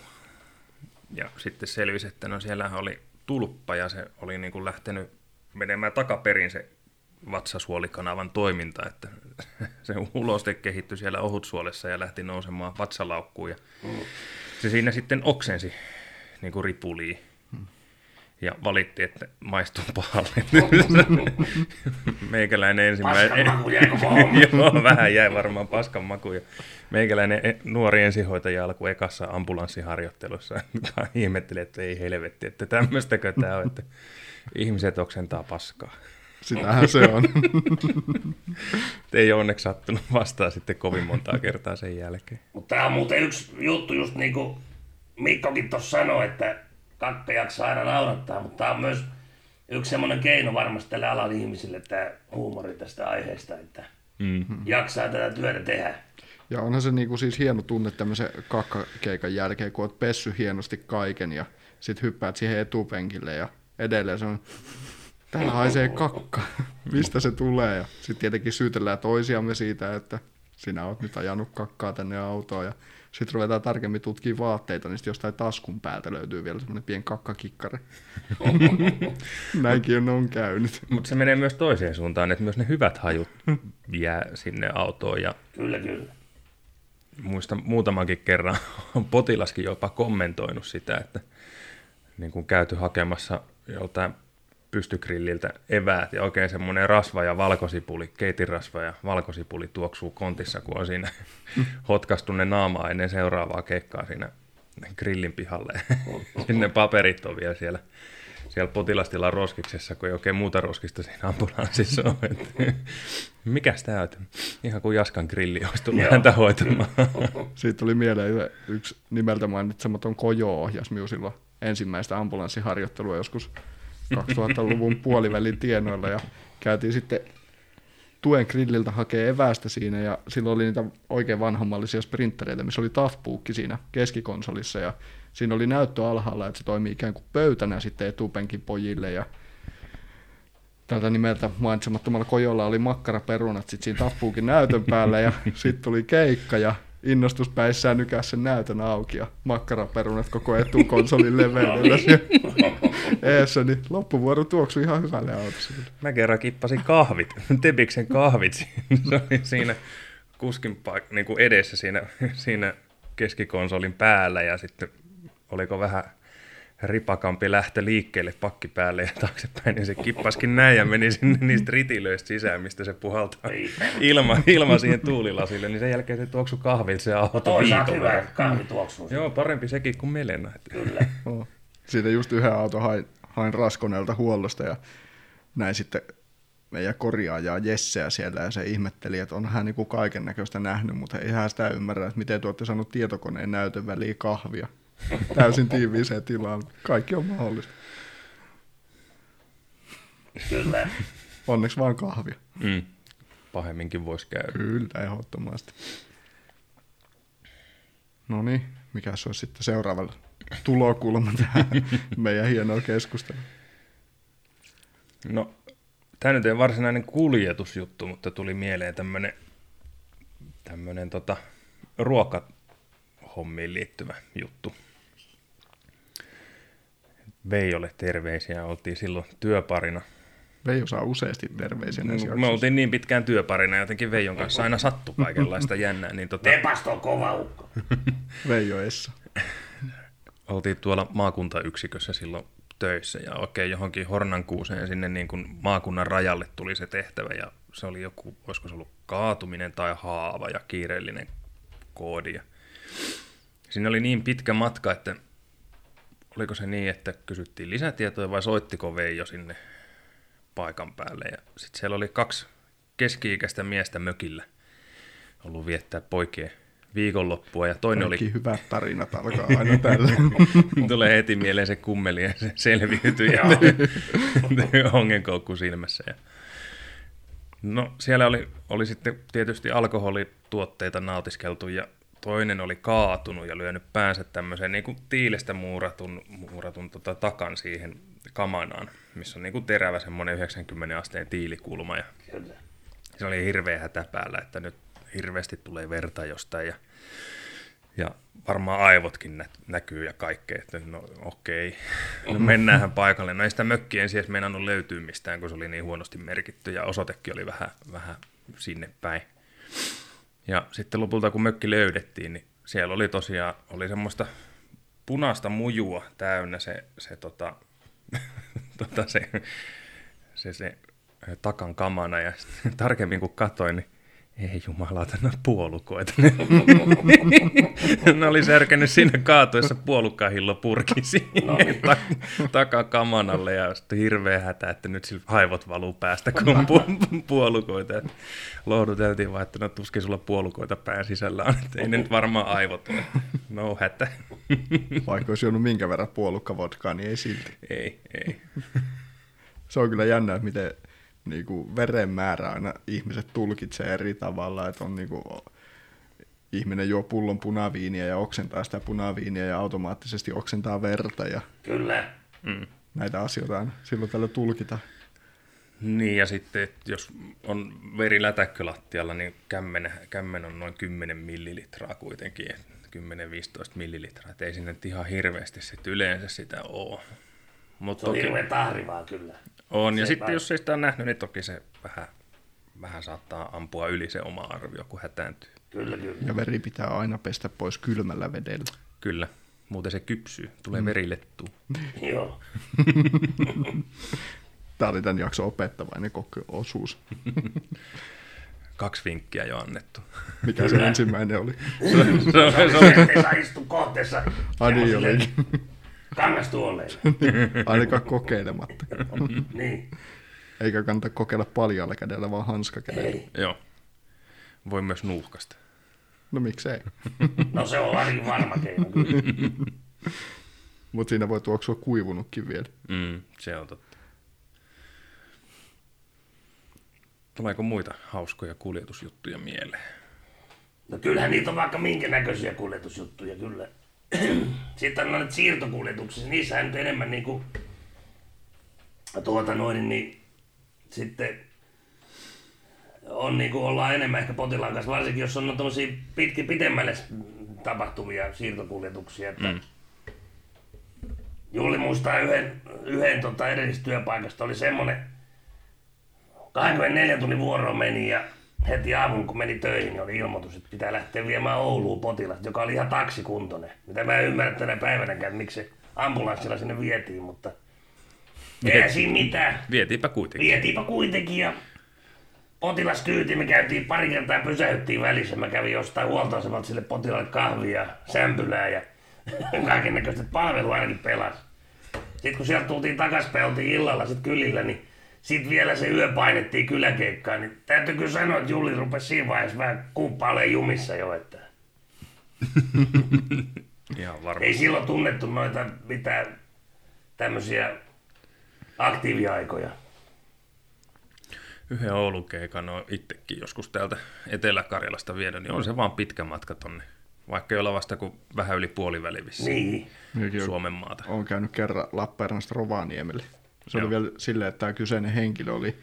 Ja sitten selvisi, että no siellähän oli tulppa ja se oli niin kuin lähtenyt menemään takaperin se vatsasuolikanavan toiminta, että se uloste kehittyi siellä ohutsuolessa ja lähti nousemaan vatsalaukkuun ja se siinä sitten oksensi niin kuin ripuliin ja valitti, että maistuu pahalle. Meikäläinen ensimmäinen... Paskanmaku jäikö joo, vähän jäi varmaan paskanmaku. Meikäläinen nuori ensihoitaja alkoi ekassa ambulanssiharjoittelussa. Ihmettelin, että ei helvetti, että tämmöistäkö tämä on, että ihmiset oksentaa paskaa. Sitähän se on. Ei ole onneksi sattunut vastaan sitten kovin montaa kertaa sen jälkeen. Mutta tämä on muuten yksi juttu, just niin kuin Mikkokin tuossa sanoi, että kakka jaksaa aina naurattaa, mutta tämä on myös yksi semmoinen keino varmasti tälle alan ihmisille, tämä huumori tästä aiheesta, että mm-hmm. jaksaa tätä työtä tehdä. Ja onhan se niinku siis hieno tunne tämmöisen kakkakeikan jälkeen, kun olet pessyt hienosti kaiken ja sit hyppäät siihen etupenkille ja edelleen se on... Täällä haisee kakka. Mistä se tulee? Ja sitten tietenkin syytellään toisiamme siitä, että sinä olet nyt ajanut kakkaa tänne autoon. Ja sitten ruvetaan tarkemmin tutkimaan vaatteita, niin sitten jostain taskun päältä löytyy vielä semmoinen pieni kakkakikkari. Näinkin on käynyt. Mutta se menee myös toiseen suuntaan, että myös ne hyvät hajut jää sinne autoon. Ja... Kyllä, kyllä. Muistan muutamankin kerran on potilaskin jopa kommentoinut sitä, että niin kun käyty hakemassa joltain pystygrilliltä eväät ja oikein semmoinen rasva ja valkosipuli, keitinrasva ja valkosipuli tuoksuu kontissa, kun on siinä hotkastunut ne naamaa ennen seuraavaa keikkaa siinä grillin pihalle. Sinne paperit on vielä siellä, siellä potilastilan roskiksessa, kun ei oikein muuta roskista siinä ambulanssissa on. Mikäs tämä on? Ihan kuin Jaskan grilli olisi tullut häntä hoitamaan. Siitä tuli mieleen yksi nimeltä mainitsematon kojo-ohjas minun silloin ensimmäistä ambulanssiharjoittelua joskus kaksituhattaluvun puolivälin tienoilla ja käytiin sitten tuen grilliltä hakee evästä siinä ja silloin oli niitä oikein vanhammallisia sprintereitä, missä oli toughpuukki siinä keskikonsolissa ja siinä oli näyttö alhaalla, että se toimii ikään kuin pöytänä sitten etupenkin pojille ja tältä nimeltä mainitsemattomalla kojolla oli makkaraperunat sitten siinä toughpuukin näytön päällä ja sitten tuli keikka ja innostuspäissään nykäisi sen näytön auki ja makkaraperunat koko etukonsolin leveydellä eessä, niin loppuvuoro tuoksui ihan hyvälle autossa. Mä kerran kippasin kahvit, Tebiksen kahvit, se oli siinä kuskin paik- niin kuin edessä siinä, siinä keskikonsolin päällä ja sitten oliko vähän ripakampi lähtö liikkeelle pakki päälle ja taaksepäin, niin se kippaskin näin ja meni sinne niistä ritilöistä sisään, mistä se puhaltaa ilma, ilma siihen tuulilasille, niin sen jälkeen se tuoksui kahvilta se auto. Toisaalta hyvä, kahvi tuoksuu. Joo, parempi sekin kuin melena. Kyllä. Siitä just yhden auton hain, hain Raskoneelta huollosta ja näin sitten meidän korjaajaa Jesseä siellä ja se ihmetteli, että onhan hän niin kuin kaiken näköistä nähnyt, mutta ei hän sitä ymmärrä, että miten te olette saanut tietokoneen näytön väliin kahvia. Täysin tiiviiseen tilaan. Kaikki on mahdollista. Kyllä. Onneksi vaan kahvia. Mm. Pahemminkin voisi käydä. Kyllä, ehdottomasti. No niin, mikä se olisi sitten seuraavalla tulokulma tähän meidän hienoa keskustelua? No, tämä nyt ei varsinainen kuljetusjuttu, mutta tuli mieleen tämmöinen tämmöinen tota, ruokahommiin liittyvä juttu. Veijolle terveisiä, oltiin silloin työparina. Veijo saa useasti terveisiä. No, me oltiin niin pitkään työparina, jotenkin Veijon kanssa aina sattui kaikenlaista jännää. Niin tota... Nepasto on kova ukko. Veijo Essa. Oltiin tuolla maakuntayksikössä silloin töissä ja oikein johonkin Hornankuuseen sinne niin kuin maakunnan rajalle tuli se tehtävä ja se oli joku, olisiko se ollut kaatuminen tai haava ja kiireellinen koodi. Ja siinä oli niin pitkä matka, että oliko se niin, että kysyttiin lisätietoja vai soittiko Veijo sinne paikan päälle. Ja sitten siellä oli kaksi keski-ikäistä miestä mökillä ollut viettää poikien viikonloppua. Ja toinen Kaikki oli... hyvät tarinat alkaa aina tällä. Tulee heti mieleen se Kummeli ja se selviytyi ja ongenkoukku silmässä. Ja... No siellä oli, oli sitten tietysti alkoholituotteita nautiskeltu ja toinen oli kaatunut ja lyönyt päänsä tämmöiseen niin kuin tiilestä muuratun, muuratun tota, takan siihen kamanaan, missä on niin kuin terävä semmoinen yhdeksänkymmentä asteen tiilikulma. Ja se oli hirveä hätä päällä, että nyt hirveästi tulee verta jostain ja, ja varmaan aivotkin nä, näkyy ja kaikkea. Että no okei, no mennäänhän paikalle. No ei sitä mökkiä ensin edes meinannut löytyä mistään, kun se oli niin huonosti merkitty ja osoitekin oli vähän, vähän sinne päin. Ja sitten lopulta, kun mökki löydettiin, niin siellä oli tosiaan oli semmoista punaista mujua täynnä se, se, tota, tota se, se, se takan kamana. Ja tarkemmin kun katsoin, niin ei jumalauta, nämä puolukoita. Ne oli särkenyt siinä kaatuessa puolukkahillo purki siihen takakamanalle ja sitten hirveä hätä, että nyt sillä aivot valuu päästä, kun on pu- puolukoita. Lohduteltiin vaan, että no tuskin sulla puolukoita pään sisällä on, että ei ne nyt varmaan aivot ole. No hätä. Vaikka olisi joudut minkä verran puolukkavodkaa, niin ei silti. Ei, ei. Se on kyllä jännä, että miten... Niin kuin veren määrä aina ihmiset tulkitsee eri tavalla, että on niin kuin, ihminen juo pullon punaviiniä ja oksentaa sitä punaviiniä ja automaattisesti oksentaa verta. Ja Kyllä. Mm. Näitä asioita aina silloin tällä tulkitaan. Niin ja sitten jos on verilätäkkölattialla, niin kämmen, kämmen on noin kymmenen millilitraa kuitenkin, kymmenen viisitoista millilitraa. Et ei sinne ihan hirveästi sit yleensä sitä ole. Mut se on hirveän tahrivaa kyllä. On, se ja sitten vai... jos ei sitä ole nähnyt, niin toki se vähän, vähän saattaa ampua yli se oma arvio, kun hätääntyy. Kyllä, kyllä. Ja veri pitää aina pestä pois kylmällä vedellä. Kyllä, muuten se kypsyy, tulee mm. verilettua. Joo. Tämä oli tämän jakson opettavainen osuus. Kaksi vinkkiä jo annettu. Mikä kyllä. se ensimmäinen oli? se on, se on, se on. Kohteessa istu kohteessa. Ani jollakin. Kangas tuolleilla. Ainakaan kokeilematta. Niin. Eikä kannata kokeilla paljaalla kädellä, vaan hanskakädellä. Joo. Voi myös nuuhkasta. No miksei. No se on ainakin varma keino. Mutta siinä voi tuoksua kuivunutkin vielä. Mm, se on totta. Tuleeko muita hauskoja kuljetusjuttuja mieleen? No kyllähän niitä on vaikka minkä näköisiä kuljetusjuttuja kyllä. Sitten on nyt siirtokuljetuksissa, niissä nyt enemmän niin kuin, tuota noin, niin sitten on niin kuin, ollaan enemmän ehkä potilaan kanssa, varsinkin jos on tuollaisia pitkin pitemmälle tapahtuvia siirtokuljetuksia. Että mm. Julli muistaa yhden, yhden tota, edellistyöpaikasta, oli semmoinen, kaksikymmentäneljä tunnin vuoro meni ja heti aamulla, kun meni töihin, niin oli ilmoitus, että pitää lähteä viemään Ouluun potilasta, joka oli ihan taksikuntoinen. Mitä mä en ymmärrä tänä päivänäkään, miksi se ambulanssilla sinne vietiin, mutta eihän siinä mitään. Vietiinpä kuitenkin. Vietiinpä kuitenkin ja potilaskyyti, me käytiin pari kertaa pysäyttiin välissä. Mä kävin jostain huoltoasemalta sille potilaalle kahvia, sämpylää ja kaikennäköistä palvelua ainakin pelasi. Sitten kun sieltä tultiin takaisin, oltiin illalla sit kylillä, niin sitten vielä se yö painettiin kyläkeikkaan, niin täytyy kyllä sanoa, että Julli rupesi siinä vaiheessa vähän kumppailemaan jumissa jo, että ei silloin tunnettu noita mitään tämmöisiä aktiiviaikoja. Yhden Oulun keikan on itsekin joskus täältä Etelä-Karjalasta viedä, niin on se vaan pitkä matka tonne. Vaikka ei olla vasta kuin vähän yli puoliväli vissiin niin. Suomen maata. Olen käynyt kerran Lappeenrannasta Rovaniemelle. Se Joo. oli vielä silleen, että tämä kyseinen henkilö oli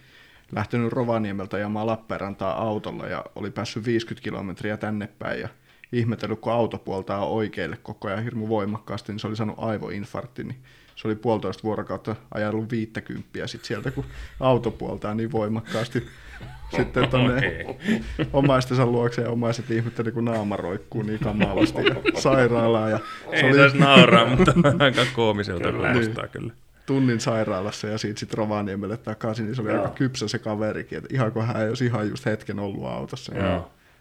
lähtenyt Rovaniemeltä ja maa Lappeenrantaa autolla ja oli päässyt viisikymmentä kilometriä tänne päin ja ihmetellyt, kun auto puoltaa oikeille koko ajan hirmu voimakkaasti, niin se oli saanut aivoinfarktin, niin se oli puolitoista vuorokautta ajanut viittäkymppiä sitten sieltä, kun auto puoltaa niin voimakkaasti sitten tuonne omaistensa luokse ja omaiset ihmetteli, kun naama roikkuu niin kamalasti ja sairaalaan. Ja ei oli... saisi nauraa, mutta aika koomiselta kuulostaa kyllä. Tunnin sairaalassa ja siitä sitten Rovaniemelle takaisin, niin se oli Joo. aika kypsä se kaverikin, että ihan kun hän ei olisi ihan just hetken ollut autossa.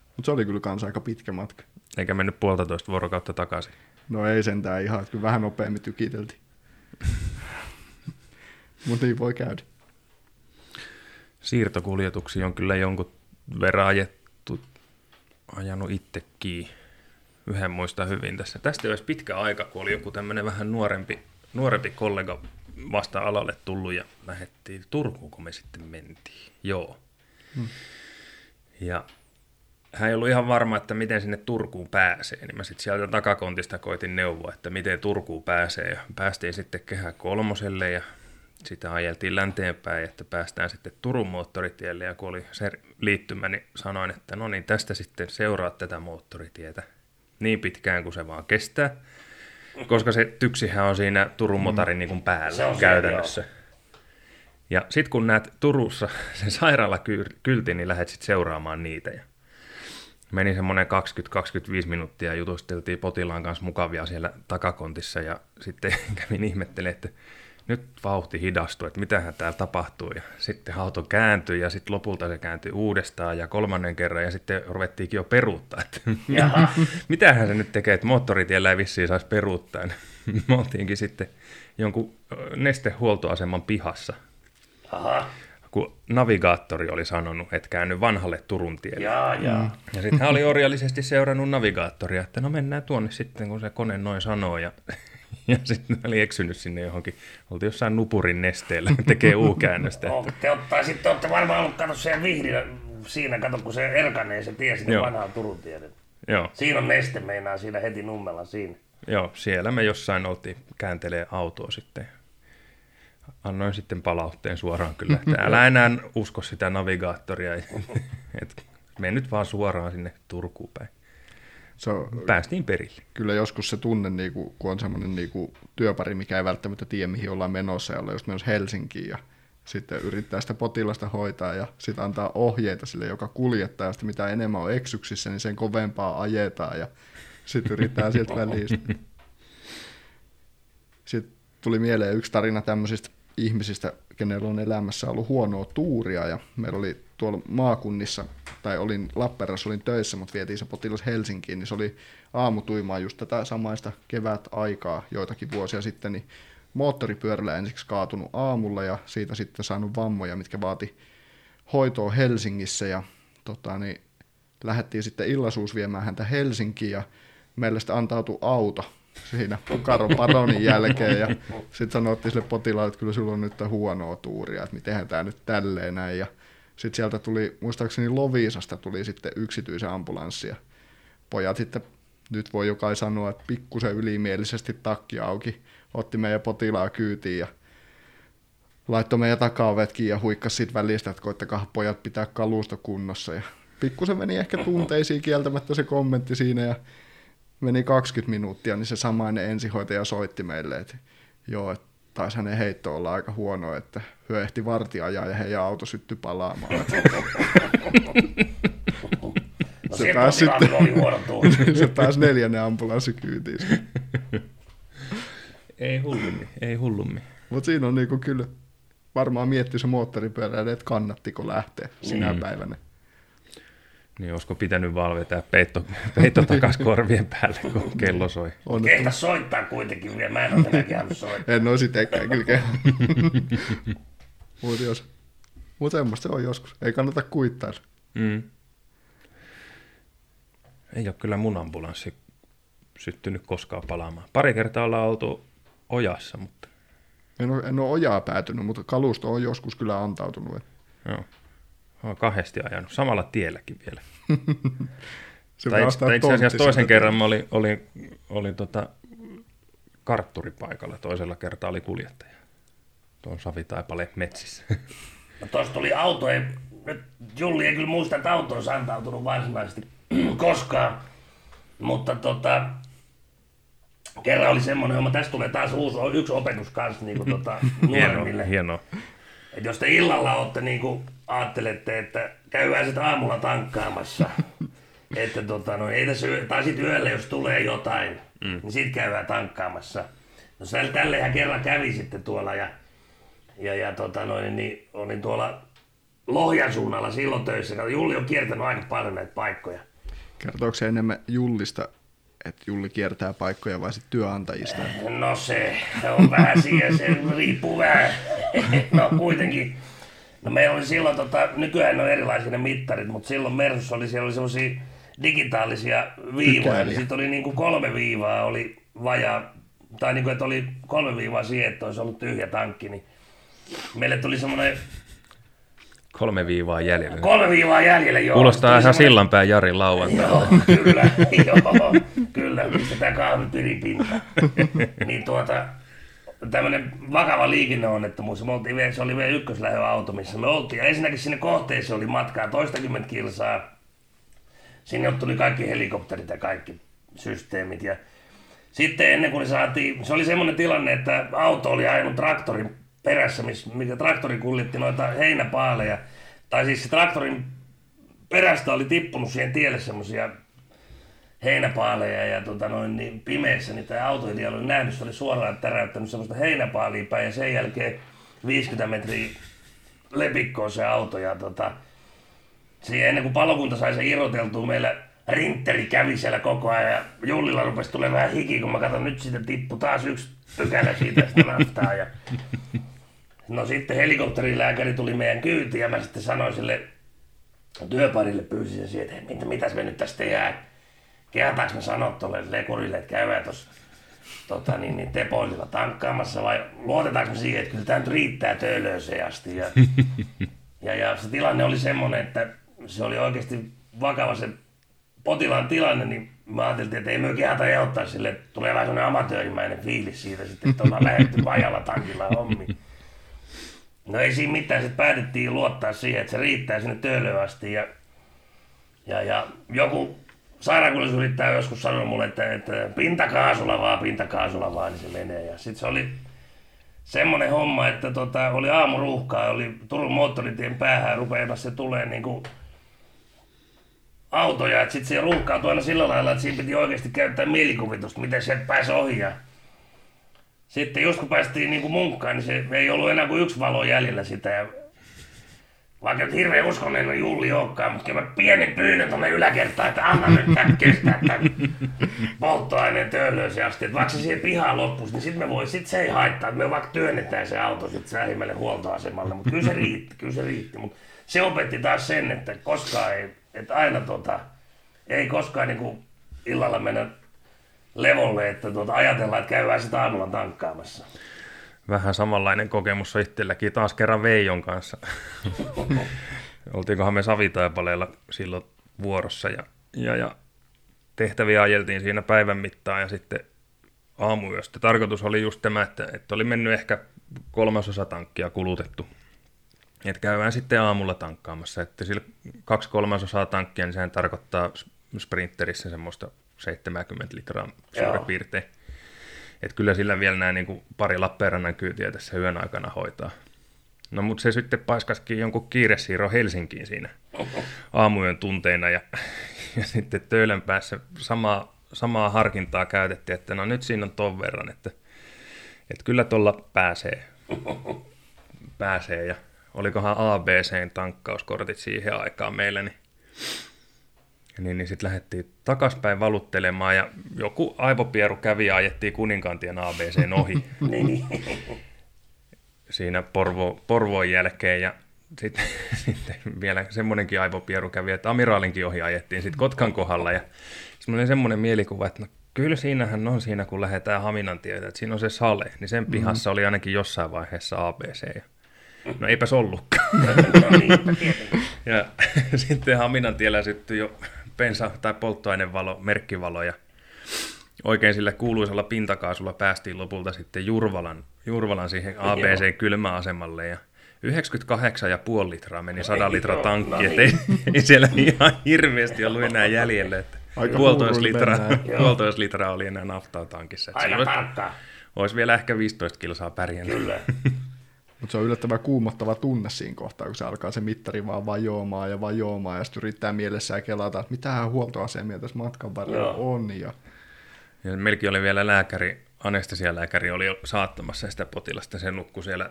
Mutta se oli kyllä kanssa aika pitkä matka. Eikä mennyt puolitoista vuorokautta takaisin. No ei sentään ihan, kyllä vähän nopeammin tykiteltiin. Mutta niin voi käydä. Siirtokuljetuksia on kyllä jonkun verran ajettu, ajanut itsekin. Yhden muistan hyvin tässä. Tästä ei olisi pitkä aika, kun oli joku tämmöinen vähän nuorempi, nuorempi kollega vasta alalle tullut ja lähdettiin Turkuun, kun me sitten mentiin. Joo. Hmm. Ja hän ei ollut ihan varma, että miten sinne Turkuun pääsee, niin mä sitten sieltä takakontista koitin neuvoa, että miten Turkuun pääsee. Ja päästiin sitten Kehä Kolmoselle ja sitä ajeltiin länteenpäin, että päästään sitten Turun moottoritielle. Ja kun oli se liittymä, niin sanoin, että no niin, tästä sitten seuraa tätä moottoritietä niin pitkään kuin se vaan kestää, koska se tyksihän on siinä Turun motarin niin kuin päällä on käytännössä. Joo. Ja sitten kun näet Turussa sen sairaalakyltin, niin lähdet sitten seuraamaan niitä. Meni semmoinen kaksikymmentä kaksikymmentäviisi minuuttia, jutusteltiin potilaan kanssa mukavia siellä takakontissa ja sitten kävin ihmettelemään, että nyt vauhti hidastui, että mitähän täällä tapahtuu. Ja sitten auto kääntyi ja sitten lopulta se kääntyi uudestaan ja kolmannen kerran ja sitten ruvettiinkin jo peruuttaa. Että mitähän se nyt tekee, että moottoritiellä ei vissiin saisi peruuttaa. Me oltiinkin sitten jonkun nestehuoltoaseman pihassa. Aha. Kun navigaattori oli sanonut, että käänny vanhalle Turun tielle. Ja, ja. Mm. ja sitten hän oli orjallisesti seurannut navigaattoria, että no mennään tuonne sitten, kun se kone noin sanoo. Ja, ja sitten oli eksynyt sinne johonkin, oltiin jossain Nupurin nesteellä, tekee U-käännöstä. No, te ottaa, sitten olette varmaan ollut katso siellä Vihdillä, siinä kato, kun se erkanee se tie sinne vanhaan Turun tielle. Joo. Siinä on neste, meinaa siinä heti nummella siinä. Joo, siellä me jossain oltiin kääntelee autoa sitten. Annoin sitten palautteen suoraan kyllä, että älä enää usko sitä navigaattoria, että mene nyt vaan suoraan sinne Turkuun päin. So, Päästiin perille. Kyllä joskus se tunne, niin kun on semmoinen niin työpari, mikä ei välttämättä tiedä, mihin ollaan menossa, ja ollaan just menossa Helsinkiin, ja sitten yrittää sitä potilasta hoitaa, ja sitten antaa ohjeita sille, joka kuljettaa, ja sitten mitä enemmän on eksyksissä, niin sen kovempaa ajetaan, ja sitten yrittää sieltä väliin. Sitten tuli mieleen yksi tarina tämmöisistä ihmisistä, kenellä on elämässä ollut huonoa tuuria, ja meillä oli tuolla maakunnissa, tai olin Lappeenrannassa, olin töissä, mutta vietiin se potilas Helsinkiin, niin se oli aamutuimaa just tätä samaista kevätaikaa joitakin vuosia sitten, niin moottoripyörällä ensiksi kaatunut aamulla, ja siitä sitten saanut vammoja, mitkä vaati hoitoa Helsingissä, ja tota, niin, lähdettiin sitten illasuus viemään häntä Helsinkiin, ja meille sitten antautui auto siinä Pukaron paronin jälkeen, ja sitten sanottiin sille potilaalle, että kyllä sulla on nyt huonoa tuuria, että mitenhän tämä nyt tälleen näin, ja sitten sieltä tuli, muistaakseni Loviisasta tuli sitten yksityisen ambulanssi, ja pojat sitten, nyt voi jokainen sanoa, että pikkusen ylimielisesti takki auki, otti meidän potilaa kyytiin, ja laittoi meidän takaovetkin, ja huikkasi siitä välistä, että koittakaa pojat pitää kalusto kunnossa, ja pikkusen meni ehkä tunteisiin kieltämättä se kommentti siinä, ja meni kaksikymmentä minuuttia, niin se samainen ensihoitaja soitti meille, että joo, että taisi hänen heitto olla aika huono, että hyö ehti vartiajaa ja heidän auto syttyi palaamaan. No, se pääsi sitten se pääsi neljännen ambulanssikyytiin. Ei hullummin, ei hullummin. Mutta siinä on niinku kyllä, varmaan mietti se moottoripyöräilijä, että kannattiko lähteä sinä mm. päivänä. Niin olisiko pitänyt vaan vetää peitto, peitto takas korvien päälle, kun kello soi. Kehtä soittaa kuitenkin, vielä mä en ole tänäkin halunnut soittaa. En olisi tekään kyllä. Mutta jos... Mut semmoista se on joskus, ei kannata kuittailla. Mm. Ei ole kyllä mun ambulanssi syttynyt koskaan palaamaan. Pari kertaa ollaan oltu ojassa, mutta... En ole, en ole ojaa päätynyt, mutta kalusto on joskus kyllä antautunut. Joo. Olen kahdesti ajanut, samalla tielläkin vielä. tai itse, tai itse asiassa toisen kerran mä olin, olin, olin tota kartturipaikalla, toisella kertaa oli kuljettaja. Tuon Savitaipale metsissä. No tuossa tuli auto, ei, nyt Julli ei kyllä muista, että auto on antautunut varsinaisesti koskaan, mutta tota, kerran oli semmoinen, että tässä tulee taas uusi, yksi opetus kanssa niin tota, nuoremmille. Hienoa. Et jos te illalla olette, niin kuin ajattelette, että käydään sitten aamulla tankkaamassa, että tota, no, ei tässä, tai sitten yöllä, jos tulee jotain, mm. niin sitten käydään tankkaamassa. No tällähän kerran kävi sitten tuolla, ja, ja, ja tota, no, niin, olin tuolla Lohjan suunnalla silloin töissä. Julli on kiertänyt aika paljon näitä paikkoja. Kertooko se enemmän Jullista, että Julli kiertää paikkoja vai sitten työnantajista? No se on vähän siihen, se riippuu vähän. No kuitenkin. No meillä oli silloin, tota, nykyään on erilaisia ne mittarit, mutta silloin Mersussa oli, siellä oli semmoisia digitaalisia viivoja. Niin sitten oli niinku kolme viivaa, oli vajaa, tai niinku, että oli kolme viivaa siihen, että olisi ollut tyhjä tankki. Niin meille tuli semmoinen... Kolme viivaa jäljellä. Kolme viivaa jäljellä, joo. Kuulostaa ihan semmoinen... Sillanpää Jari lauantaina. Joo, kyllä, joo, kyllä, pistetään kahvit yli pintaan. Niin tuota... Tämmöinen vakava liikenneonnettomuus. Me se oli vielä ykköslähdön auto, missä me oltiin. Ja ensinnäkin sinne kohteeseen oli matkaa toistakymmentä kilsaa. Sinne tuli kaikki helikopterit ja kaikki systeemit. Ja sitten ennen kuin saatiin, se oli semmoinen tilanne, että auto oli ajanut traktorin perässä, mikä traktori kuljetti noita heinäpaaleja. Tai siis se traktorin perästä oli tippunut siihen tielle semmoisia heinäpaaleja ja tota noin, niin pimeässä, niin tämä autoilija oli nähnyt, se oli suoraan täräyttänyt semmoista heinäpaalia päin ja sen jälkeen viisikymmentä metriä lepikkoon se auto. Ja tota, siihen ennen kuin palokunta sai sen irroteltua, meillä rinteri kävi siellä koko ajan ja Jullilla rupesi tulemaan vähän hiki, kun mä katson, nyt siitä tippui taas yksi pykälä siitä sitä naftaa. Ja... No sitten helikopterilääkäri tuli meidän kyytiin ja mä sitten sanoin sille työparille, pyysin sen, että mitä, mitäs me nyt tästä jää. Kehataanko mä sanoa tuolle lekurille, että käydään tuossa tota, niin, niin tepoilla tankkaamassa vai luotetaanko me siihen, että kyllä tämä nyt riittää töölööseen asti. Ja, ja, ja se tilanne oli semmoinen, että se oli oikeasti vakava se potilaan tilanne, niin mä ajattelin, että ei myö kehata ehdottaa sille, että tulee vähän semmoinen amatöörimäinen fiilis siitä sitten, että ollaan lähdetty vajalla tankilla hommi. No ei siinä mitään, sitten päätettiin luottaa siihen, että se riittää sinne töölöön asti ja, ja, ja joku sairaankuljetus yrittää joskus sanoa mulle, että, että pintakaasulla vaan, pintakaasulla vaan, niin se menee. Ja sit se oli semmonen homma, että tota, oli aamuruuhkaa, oli Turun moottoritien päähän rupeamassa se tulee niinku autoja. Et sit se ruuhkautui aina sillä lailla, että siinä piti oikeesti käyttää mielikuvitusta, miten se pääsi ohi. Ja sitten just kun päästiin niinku munkkaan, niin se ei ollut enää kuin yksi valo jäljellä sitä. Ja vaikka nyt hirveän uskonnollinen Julli olekaan, mutta kyllä mä pienen pyynnön tuonne yläkertaan, että anna nyt tämän kestää tämän polttoaineen töölööseen asti. Että vaikka se siihen pihaan loppuisi, niin sit, me voi, sit se ei haittaa, että me vaikka työnnetään se auto sitten lähimmälle huoltoasemalle. Mutta kyllä se riitti, kyllä se riitti. Mut se opetti taas sen, että koskaan ei, että aina tota, ei koskaan niinku illalla mennä levolle, että tota, ajatellaan, että käydään sitä aamulla tankkaamassa. Vähän samanlainen kokemus on itselläkin taas kerran Veijon kanssa. Oltiinkohan me Savitaipaleella silloin vuorossa ja, ja, ja tehtäviä ajeltiin siinä päivän mittaan ja sitten aamuyöstä. Tarkoitus oli just tämä, että, että oli mennyt ehkä kolmasosa tankkia kulutettu. Että käydään sitten aamulla tankkaamassa. Että sillä kaksi kolmasosaa tankkia, niin sehän tarkoittaa Sprinterissä semmoista seitsemänkymmentä litraa suurin piirtein. Että kyllä sillä vielä nämä niin kuin pari Lappeenrannan kyytiä tässä yön aikana hoitaa. No mutta se sitten paiskasikin jonkun kiiresiirron Helsinkiin siinä aamuyön tunteina. Ja, ja sitten töölön päässä samaa, samaa harkintaa käytettiin, että no nyt siinä on ton verran, että, että kyllä tuolla pääsee. pääsee. Ja olikohan A B C:n tankkauskortit siihen aikaan meillä, niin... Niin, niin sitten lähdettiin takaspäin valuttelemaan ja joku aivopieru kävi ja ajettiin Kuninkaantien A B C:n ohi siinä Porvo, Porvoon jälkeen. Ja sitten sit vielä semmoinenkin aivopieru kävi, että Amiraalinkin ohi ajettiin sitten Kotkan kohdalla. Ja sitten oli semmoinen mielikuva, että no, kyllä siinähän on siinä, kun lähdetään Haminan tietä, että siinä on se sale. Niin sen pihassa mm-hmm. oli ainakin jossain vaiheessa A B C. No eipäs ollutkaan. No, niin. Ja sitten Haminan tiellä syttyi jo bensa- tai polttoainevalo, merkkivalo ja oikein sillä kuuluisalla pintakaasulla päästiin lopulta sitten Jurvalan, Jurvalan siihen A B C-kylmäasemalle ja yhdeksänkymmentäkahdeksan pilkku viisi litraa meni sata litraa tankki, ettei ei siellä ihan hirveästi ollut enää jäljellä, että puolitoista litraa, puolitoista litraa oli enää naftaa tankissa. Aina olisi, olisi vielä ehkä viisitoista kilsaa pärjännyt. Kyllä. Mutta se on yllättävän kuumottava tunne siinä kohtaa, kun se alkaa se mittari vaan vajoamaan ja vajoamaan ja sitten yrittää mielessään kelata, että mitähän huoltoasemia tässä matkan varrella Joo. on. Ja... ja meilläkin oli vielä lääkäri, anestesialääkäri oli saattamassa sitä potilasta, se nukkui siellä,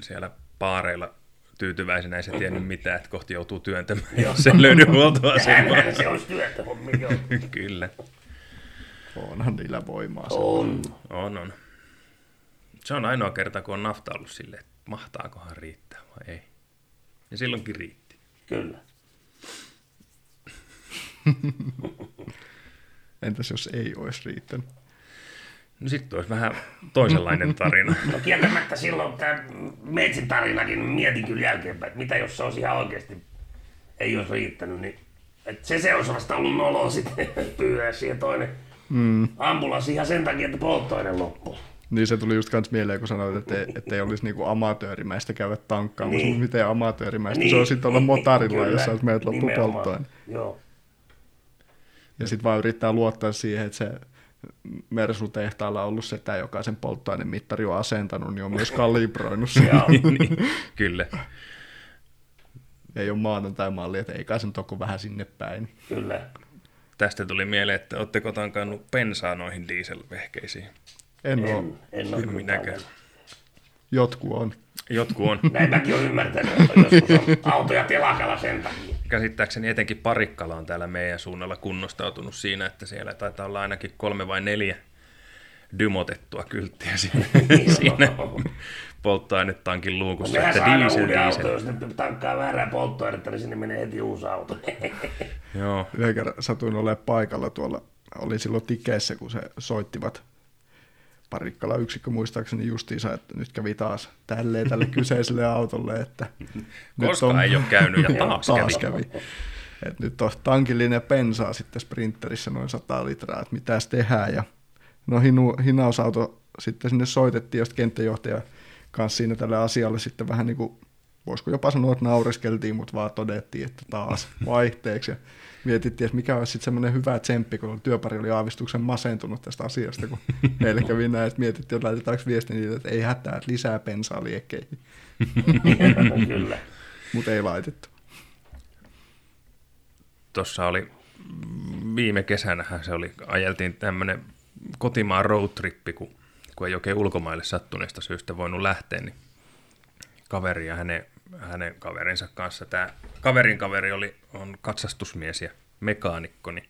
siellä paareilla tyytyväisenä, ei se tiennyt mitään, että kohti joutuu työntämään, jos ei löydy huoltoasemaa. Se olisi työtä hommia. Kyllä. Onhan niillä voimaa. On. On, on. Se on ainoa kerta, kun on nafta ollut silleen, mahtaakohan riittää vai ei? Ja silloinkin riitti. Kyllä. Entäs jos ei olisi riittänyt? No sitten olisi vähän toisenlainen tarina. No kieltämättä silloin tämä Meitsin tarinakin mietin kyllä jälkeenpäin, että mitä jos se olisi ihan oikeasti, ei olisi riittänyt, niin että se se olisi vasta ollut noloa sitten pyyä siihen toinen mm. ambulanssi ihan sen takia, että polttoaine loppuu. Niin se tuli just kans mieleen, kun sanoit, että ei, että ei olisi niinku amatöörimäistä käydä tankkaamassa, niin. Mutta miten amatöörimäistä? Niin. Se on sitten olla motarilla, jos olet meidät loppu polttoaine. Joo. Ja sitten vaan yrittää luottaa siihen, että se Mersu-tehtaalla on ollut setä, joka sen polttoainemittari on asentanut, niin on myös kalibroinut sen. Niin, kyllä. Ei ole maanantai-malli, että ei kai sen toku vähän sinne päin. Kyllä. Tästä tuli mieleen, että oletteko tankannut bensaa noihin dieselvehkeisiin? En, en ole. En ole minäkään. Jotkut on. Jotkut on. Näin mäkin olen ymmärtänyt, että joskus on autoja telakalla sen takia. Käsittääkseni etenkin Parikkala on täällä meidän suunnalla kunnostautunut siinä, että siellä taitaa olla ainakin kolme vai neljä dymotettua kylttiä siinä, siinä polttoainetankin luukussa. No, mehän saa aina uuden auto, jos ne tankkaa väärää polttoainetta, niin sinne menee heti uusi auto. Joo. Yhden kerran satuin olemaan paikalla tuolla, oli silloin Tikeissä, kun se soittivat. Parikkala yksikkö muistaakseni justiinsa, että nyt kävi taas tälleen tälle kyseiselle autolle, että koska on, ei ole käynyt ja taas, taas kävi. kävi. Et nyt on tankillinen bensaa sitten Sprinterissä noin sata litraa, että mitäs tehdään. Ja no hinu, hinausauto sitten sinne soitettiin ja sitten kenttäjohtaja kanssa siinä tälle asialle sitten vähän niin kuin, voisiko jopa sanoa, että naureskeltiin, mutta vaan todettiin, että taas vaihteeksi. Ja mietittiin, että mikä olisi sitten semmoinen hyvä tsemppi, kun työpari oli aavistuksen masentunut tästä asiasta, kun meille kävi näin, että mietittiin, että laitetaanko viesti niitä, että ei hätää, että lisää bensaa liekkeihin. Kyllä. Mutta ei laitettu. Tuossa oli viime kesänähän se oli, ajeltiin tämmöinen kotimaan roadtrippi, kun, kun ei oikein ulkomaille sattuneesta syystä voinut lähteä, niin kaveri ja hänen, hänen kaverinsa kanssa. Tämä kaverin kaveri oli, on katsastusmies ja mekaanikko, niin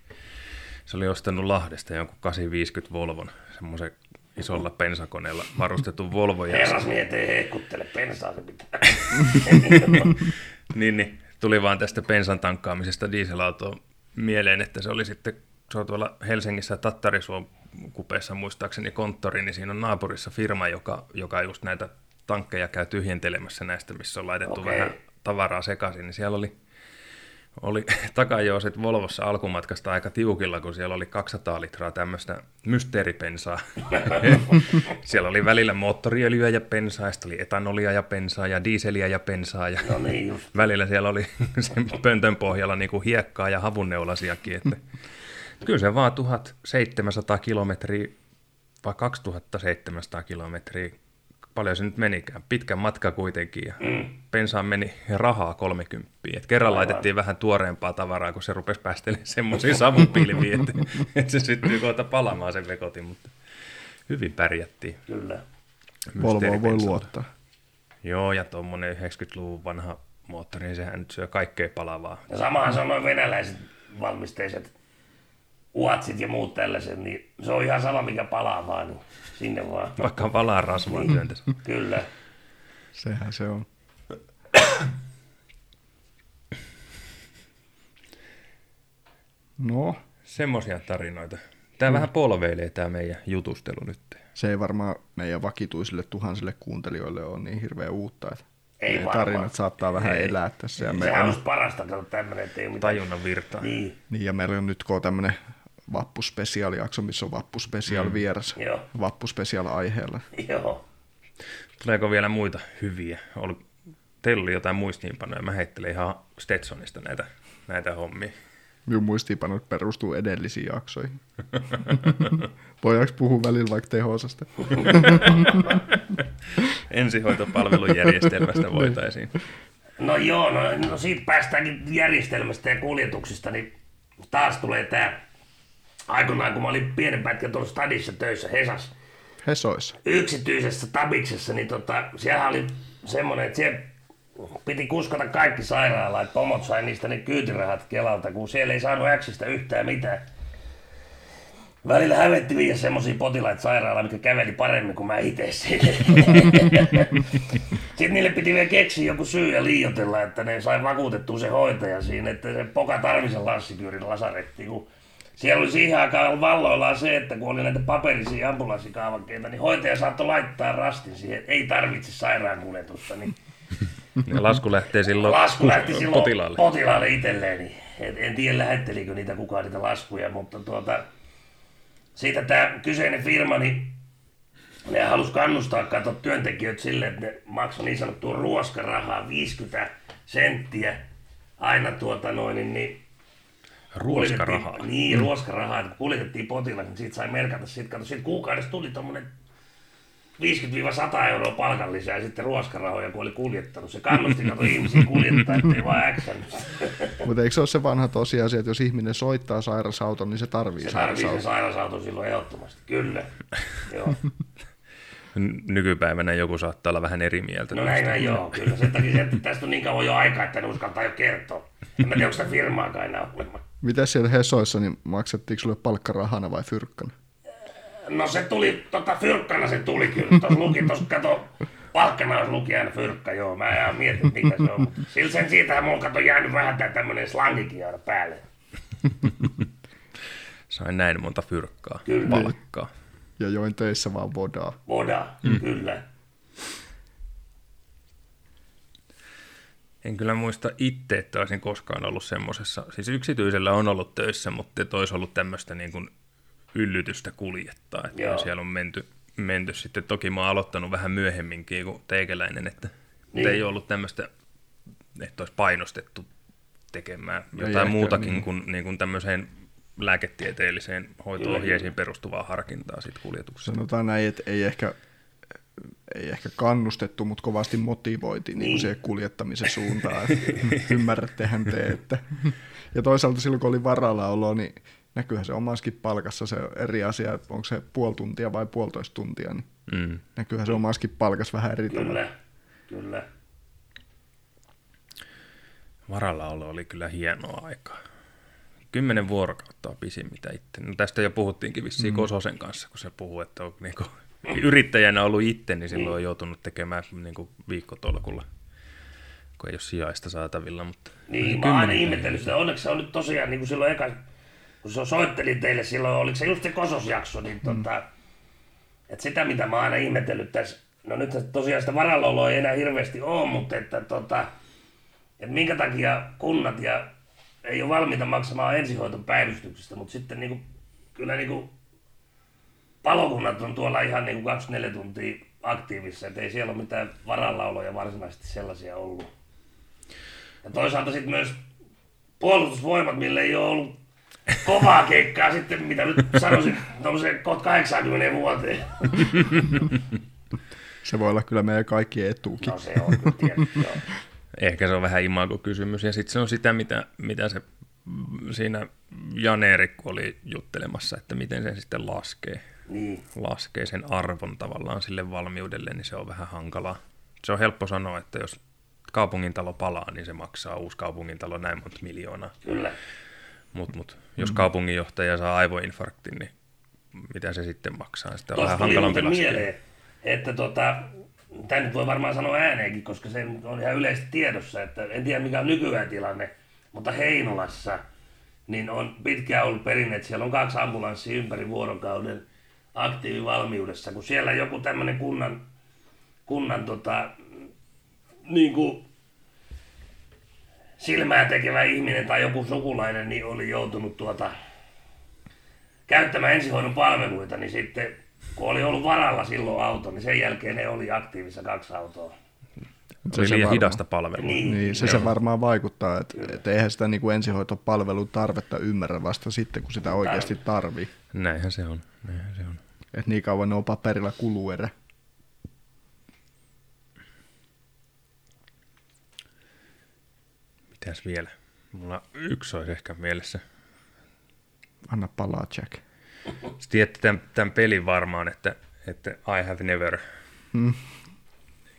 se oli ostanut Lahdesta jonkun kahdeksansataaviisikymmentä Volvon, semmoisen isolla pensakoneella varustetun Volvon. Herras mietin, heikuttele pensaa se pitää. niin, niin, tuli vaan tästä pensan tankkaamisesta dieselautoon mieleen, että se oli sitten, se on tuolla Helsingissä Tattarisuon kupeessa muistaakseni konttori, niin siinä on naapurissa firma, joka, joka just näitä tankkeja käy tyhjentelemässä näistä, missä on laitettu okay. vähän tavaraa sekaisin, niin siellä oli, oli takajoiset Volvossa alkumatkasta aika tiukilla, kun siellä oli kaksisataa litraa tämmöistä mysteeripensaa. siellä oli välillä moottoriöljyä ja pensaa, ja oli etanolia ja pensaa, ja diiseliä ja pensaa, ja no niin, välillä siellä oli sen pöntön pohjalla niin kuin hiekkaa ja havunneulasiakin. Että kyllä se vaan tuhatseitsemänsataa kilometriä, vai kaksituhattaseitsemänsataa kilometriä, paljon se nyt menikään. Pitkä matka kuitenkin ja mm. pensaan meni rahaa kolmekymppiä. Et kerran aivan. Laitettiin vähän tuoreempaa tavaraa, kun se rupesi päästelemään semmoisia savupilviä, että et se syttyy kohta palamaan sen vekotin, mutta hyvin pärjättiin. Kyllä. Volvoa voi luottaa. Joo, ja tuommoinen yhdeksänkymmentäluvun vanha moottori, niin sehän nyt syö kaikkea palavaa. Ja samahan se on noin venäläiset valmisteiset uatsit ja muut tällaiset, niin se on ihan sama, mikä palaa vaan. Niin sinne vaan. Vaikka palaa rasvaa työntäisi. Kyllä. Sehän se on. No. Semmoisia tarinoita. Tämä mm. vähän polveilee tämä meidän jutustelu nyt. Se ei varmaan meidän vakituisille tuhansille kuuntelijoille ole niin hirveän uutta, että ei tarinat saattaa vähän ei. elää tässä. Ja sehän on olisi parasta katsoa tämmöinen, ettei ole mitään. Tajunnan virtaa. Niin. niin, ja meillä on nyt kun on tämmöinen vappuspesiaalijakso, missä on vappuspesiaali vieras, mm. vappuspesiaali aiheella. Joo. Tuleeko vielä muita hyviä? Teillä oli jotain muistiinpanoja, mä heittelen ihan Stetsonista näitä, näitä hommia. Minun muistiinpanot perustuu edellisiin jaksoihin. Voidaanko puhua välillä vaikka tehosasta? Ensihoitopalvelun järjestelmästä voitaisiin. No joo, no, no siitä päästäänkin järjestelmästä ja kuljetuksista, niin taas tulee tämä. Aikoinaan, kun mä olin pienen pätkän tuolla stadissa töissä, Hesassa, Hesoissa. yksityisessä tabiksessa, niin tota, siellä oli semmoinen, että siellä piti kuskata kaikki sairaalaan, että pomot sai niistä ne kyytirahat Kelalta, kun siellä ei saanut äksistä yhtään mitään. Välillä hävetti viiä semmosia potilaita sairaalaan, mitkä käveli paremmin kuin mä itse. Sitten niille piti vielä keksiä joku syy ja liioitella, että ne sai vakuutettua se hoitaja siinä, että se Poka Tarvisen Lassi kyyrin lasarettiin, kun siellä oli siihen aikaan valloillaan se, että kun oli näitä paperisia ambulanssikaavakkeita, niin hoitaja saattoi laittaa rastin siihen, että ei tarvitse sairaankuljetusta. Niin... Ja lasku lähtee silloin, lasku lähti silloin potilaalle. potilaalle itselleen. Niin en tiedä, lähettelikö niitä kukaan niitä laskuja, mutta tuota, siitä tämä kyseinen firma, niin ne halusi kannustaa katsoa työntekijöitä sille, että ne maksoi niin sanottua ruoskarahaa viisikymmentä senttiä aina tuota noin, niin ruoskarahaa. Niin, ruoskarahaa, että kuljetettiin potilaan, niin siitä sai merkata. Sitten sit kuukaudessa tuli tuommoinen viisikymmentä sata euroa palkan lisää ja sitten ruoskarahoja, kun oli kuljettanut. Se kannusti kato ihmisiä kuljettaa, ettei vaan äksännyt. Mutta eikö se ole se vanha tosiasia, että jos ihminen soittaa sairasauton, niin se tarvii se sairasauton? Se tarvii sairasauton silloin ehdottomasti, kyllä. Joo. Nykypäivänä joku saattaa olla vähän eri mieltä. No näin, näin joo, kyllä. Sen takia, että tästä on niin kauan jo aikaa, että en uskaltaa jo kertoa. En tiedä, onko sitä firmaakaan enää olemassa. Mitäs siellä Hesoissa, niin maksettiinko sulle palkkarahana vai fyrkkana? No se tuli, tota fyrkkana se tuli kyllä. Tuossa luki, tuossa kato, palkkana olisi luki aina fyrkka, joo. Mä en mietin, mitä se on, mutta silti sen siitähän mulla kato jäänyt vähän tää tämmönen slangikin aina päälle. Sain näin monta fyrkkaa, kyllä. Palkkaa. Ja join töissä vaan vodaa. Vodaa, mm. kyllä. En kyllä muista itse, että olisin koskaan ollut semmoisessa. Siis yksityisellä on ollut töissä, mutta et olisi ollut tämmöistä niin kuin yllytystä kuljettaa. Että siellä on menty, menty sitten. Toki mä oon aloittanut vähän myöhemminkin kuin teikäläinen, että niin. Ei ollut tämmöistä, että olisi painostettu tekemään jotain ja muutakin niin. kuin, niin kuin tämmöiseen lääketieteelliseen hoito-ohjeisiin perustuvaa harkintaa siitä kuljetuksesta. Sanotaan näin, että ei ehkä, ei ehkä kannustettu, mutta kovasti motivoitiin niin. niin siihen kuljettamisen suuntaan, että ymmärrättehän te, että... Ja toisaalta silloin, kun oli varallaolo, niin näkyyhän se omassakin palkassa, se eri asia, että onko se puoli tuntia vai puolitoista tuntia, niin mm. näkyyhän se omassakin palkassa vähän eri tavalla. Kyllä, kyllä. Varallaolo oli kyllä hienoa aikaa. Kymmenen vuorokautta on pisin, mitä itse. No tästä jo puhuttiinkin vissiin mm. Kososen kanssa, kun se puhuu, että on niinku yrittäjänä ollut itse, niin silloin mm. on joutunut tekemään niinku viikkotolkulla, kun ei ole sijaista saatavilla. Mutta niin, mä oon aina ihmetellyt sitä. Onneksi se on nyt tosiaan, niin kuin silloin eka, kun se soittelin teille silloin, oliko se just se Kosos-jakso, niin mm. tota, että sitä mitä mä oon aina ihmetellyt tässä, no nyt tosiaan sitä varallaoloa ei enää hirveästi ole, mutta että tota, että minkä takia kunnat ja ei ole valmiita maksamaan ensihoiton päivystyksestä, mutta sitten niinku, kyllä niinku palokunnat on tuolla ihan niinku kaksikymmentäneljä tuntia aktiivissa, ettei siellä ole mitään varallaoloja varsinaisesti sellaisia ollut. Ja toisaalta sitten myös puolustusvoimat, mille ei ole ollut kovaa keikkaa sitten, mitä nyt sanoisin, tuollaiseen kohta kahdeksankymmentä vuoteen. Se voi olla kyllä meidän kaikkien etuukin. No se on kyllä tietysti, joo. Ehkä se on vähän imago-kysymys, ja sitten se on sitä, mitä, mitä se siinä Jan-Eerikko oli juttelemassa, että miten sen sitten laskee. Niin. Laskee sen arvon tavallaan sille valmiudelle, niin se on vähän hankalaa. Se on helppo sanoa, että jos kaupungintalo palaa, niin se maksaa uusi kaupungintalo näin monta miljoonaa. Kyllä. Mut, mut, jos mm-hmm. kaupunginjohtaja saa aivoinfarktin, niin mitä se sitten maksaa? Sitä on Tosta vähän hankalampi laskea. Mieleen, että tota... Tämä nyt voi varmaan sanoa ääneenkin, koska se on ihan yleisesti tiedossa, että en tiedä mikä on nykyään tilanne, mutta Heinolassa niin on pitkään ollut perinne, että siellä on kaksi ambulanssia ympäri vuorokauden aktiivivalmiudessa, kun siellä joku tämmöinen kunnan, kunnan tota, niin kuin silmää tekevä ihminen tai joku sukulainen niin oli joutunut tuota, käyttämään ensihoidon palveluita, niin sitten kun oli ollut varalla silloin auto, niin sen jälkeen ne oli aktiivissa kaksi autoa. Se oli liian hidasta palvelua. Niin, niin, se, se varmaan vaikuttaa, että et eihän sitä niin kuin ensihoitopalvelun tarvetta ymmärrä vasta sitten, kun sitä oikeasti tarvii. Näinhän se on. Näinhän se on. Et niin kauan ne on paperilla kuluerä. Mitäs vielä? Mulla yksi olisi ehkä mielessä. Anna palaa, Jack. Sitten tiedätte tämän, tämän pelin varmaan, että, että I have never. Hmm.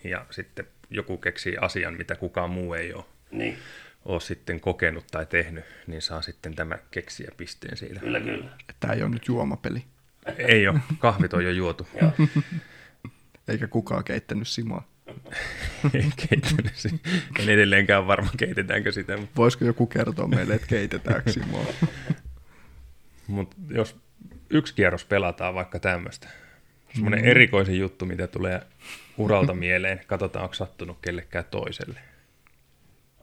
Ja sitten joku keksii asian, mitä kukaan muu ei ole, niin. ole sitten kokenut tai tehnyt, niin saa sitten tämä keksiä pisteen siitä. Kyllä, kyllä. Tämä ei ole nyt juomapeli. Ei ole, kahvit on jo juotu. Eikä kukaan keittänyt Simaa. ei keitenyt sitä. En edelleenkään varma, keitetäänkö sitä. Mutta... voisiko joku kertoa meille, että keitetäänkö Simoa? Mutta jos yksi kierros pelataan vaikka tämmöistä, semmoinen mm. erikoisin juttu, mitä tulee uralta mieleen, katsotaan, onko sattunut kellekään toiselle.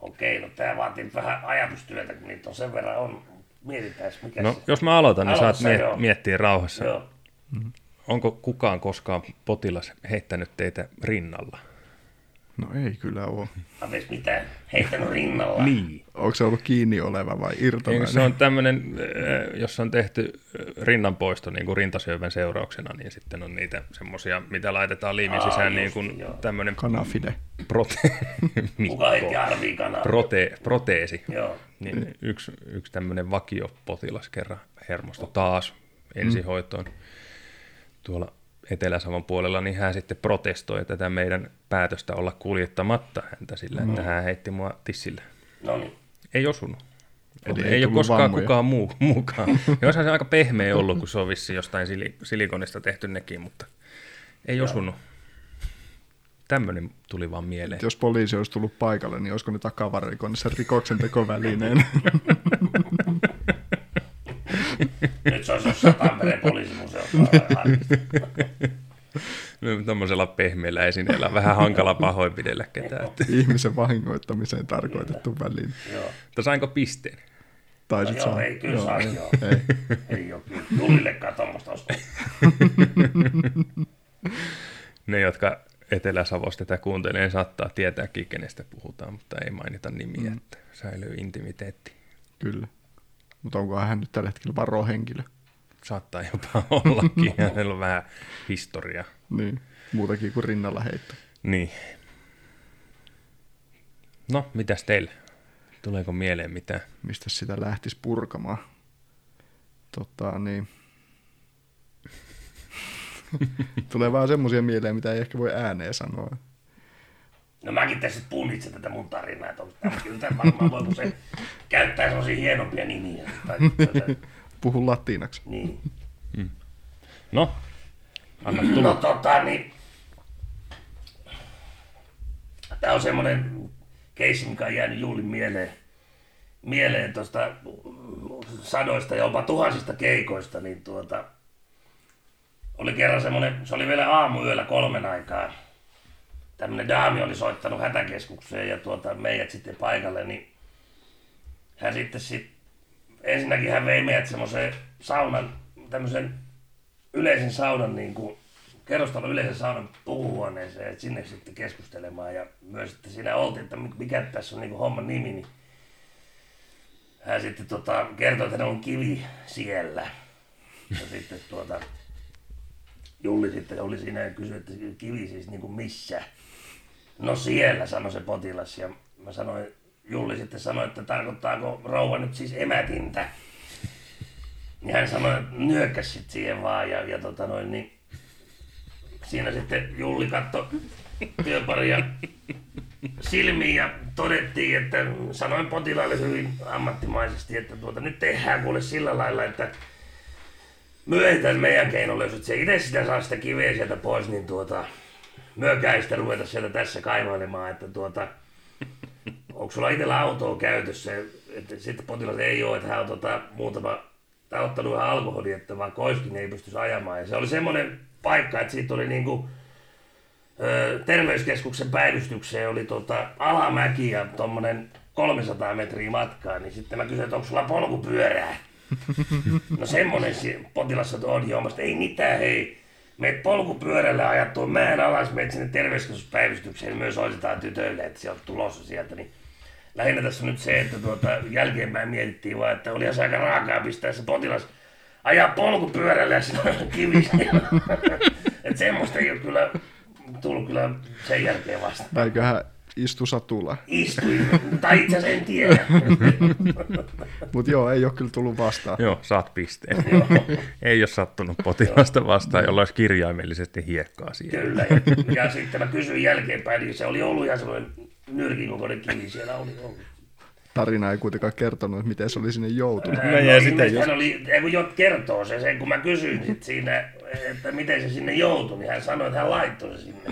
Okei, no tämä vaatii vähän ajatustyötä, kun niitä on sen verran on. Mietitään, mikä no, se... jos mä aloitan, niin aloissa, saat miet- miettiä rauhassa. Joo. Onko kukaan koskaan potilas heittänyt teitä rinnalla? No ei kyllä ole. Aves mitään? Heittänyt rinnalla? Niin. Onko se ollut kiinni oleva vai irtonainen? Se on tämmöinen, jos on tehty rinnanpoisto niin kuin rintasyövän seurauksena, niin sitten on niitä semmoisia, mitä laitetaan liimin sisään, niin kuin tämmöinen... kanafide. Prote... Kuka heitti arviin kanaa? Prote... Proteesi. Joo. Niin yksi, yksi tämmöinen vakiopotilas kerran hermosto taas ensihoitoon. Mm. Tuolla Etelä-Savon puolella, niin hän sitten protestoi tätä meidän päätöstä olla kuljettamatta häntä sillä, että no. hän heitti mua tissillä. Noniin. Ei osunut. Eli ei ei ole koskaan vammoja. Kukaan muu, muukaan. Olisihan se aika pehmeä ollut, kun se on vissi jostain silikonista tehty nekin, mutta ei ja. osunut. Tämmöinen tuli vaan mieleen. Et jos poliisi olisi tullut paikalle, niin olisiko ne takavarikoinnissa rikoksentekovälineen? Nyt se olisi jossain Tampereen poliisimuseo. No, tämmöisellä pehmeällä esineellä on vähän hankala pahoinpidellä ketään. Ihmisen vahingoittamiseen tarkoitettu väliin. Mutta sainko pisteen? Taisit no, saa. Ei, kyllä joo, sain, joo. Ei. Ei ole kyllä. Tullillekaan tuommoista osaa. Ne, jotka Etelä-Savosta tätä kuuntelee, saattaa tietääkin, kenestä puhutaan, mutta ei mainita nimiä, mm. että säilyy intimiteetti. Kyllä. Mutta onkohan hän nyt tällä hetkellä varohenkilö? Saattaa jopa ollakin, hänellä on vähän historiaa. Niin, muutakin kuin rinnalla heitto. Niin. No, mitäs teille? Tuleeko mieleen mitään? Mistä sitä lähtisi purkamaan? Tota, niin. Tulee vaan semmoisia mieleen, mitä ei ehkä voi ääneen sanoa. No mäkin tässä punnitsen tätä mun tarinaa, että onko tämä varmaan voi, kun se käyttää sellaisia hienompia nimiä. Tai, tai... puhu latinaksi. Niin. Mm. No, anna tulla. No tota niin, tää on semmonen keissi, mikä on jäänyt Juulin mieleen, mieleen tuosta sadoista ja jopa tuhansista keikoista, niin tuota, oli kerran semmonen, se oli vielä aamuyöllä kolmen aikaa. Tämmöinen daami oli soittanut hätäkeskukseen ja tuota, meidät sitten paikalle, niin hän sitten sit, ensinnäkin hän vei meidät semmoiseen saunan, tämmöisen yleisen saunan, niin kuin kerrostalon yleisen saunan pukuhuoneeseen, että sinne sitten keskustelemaan ja myös sitten siinä oltiin, että mikä tässä on niin kuin homman nimi, niin hän sitten tota, kertoi, että hänellä on kivi siellä ja sitten tuota Julli sitten oli siinä ja kysyi, että kivi siis niin kuin missä. No siellä, sanoi se potilas ja mä sanoin, Julli sitten sanoi, että tarkoittaako rouva nyt siis emätintä. Ja hän sanoi, että nyökkäs sitten siihen vaan ja, ja tota noin, niin siinä sitten Julli katsoi työparia silmiin ja todettiin, että sanoin potilaalle hyvin ammattimaisesti, että tuota, nyt tehdään kuule sillä lailla, että myöhentään meidän keinolle, jos et se itse sitä saa sitä kiveä sieltä pois, niin tuota, myökään ei sitä ruveta sieltä tässä kaivailemaan, että tuota, onko sulla itsellä autoa käytössä, että sitten potilas ei ole, että hän on tuota, muutama, tai ottanut ihan alkoholia, että vaan koiskin ei pystyisi ajamaan, ja se oli semmoinen paikka, että siitä oli niinku, ö, terveyskeskuksen päivystykseen oli tuota, alamäki ja tommonen kolmesataa metriä matkaa, niin sitten mä kysyin, että onko sulla polkupyörää? No semmonen potilas on joomasta, ei mitään hei, meet polkupyörällä ajattua mäen alas, meet sinne terveyskeskuspäivystykseen, myös osoitetaan tytöille, että se on tulossa sieltä. Niin lähinnä tässä nyt se, että tuota, jälkeenpäin mietittiin vaan, että oli aika raakaa pistää se potilas ajaa polkupyörällä ja siinä on kivissä. Että semmoista ei ole kyllä tullut kyllä sen jälkeen vasta. Eiköhän istu satula. Istuin, tai itse asiassa en tiedä. Mutta joo, ei ole kyllä tullut vastaan. Joo, saat pisteen. Ei ole sattunut potilasta vastaan, jolla olisi kirjaimellisesti hiekkaa siellä. Kyllä, ja, ja sitten mä kysyin jälkeenpäin, niin se oli ollut ja sellainen nyrkinkokoinen kivi siellä oli ollut. Tarina ei kuitenkaan kertonut, miten se oli sinne joutunut. Ää, no, ja no, sitten jos... hän oli, kun jot kertoo se, sen kun mä kysyin sit siinä, että miten se sinne joutui, niin hän sanoi, että hän laittoi se sinne.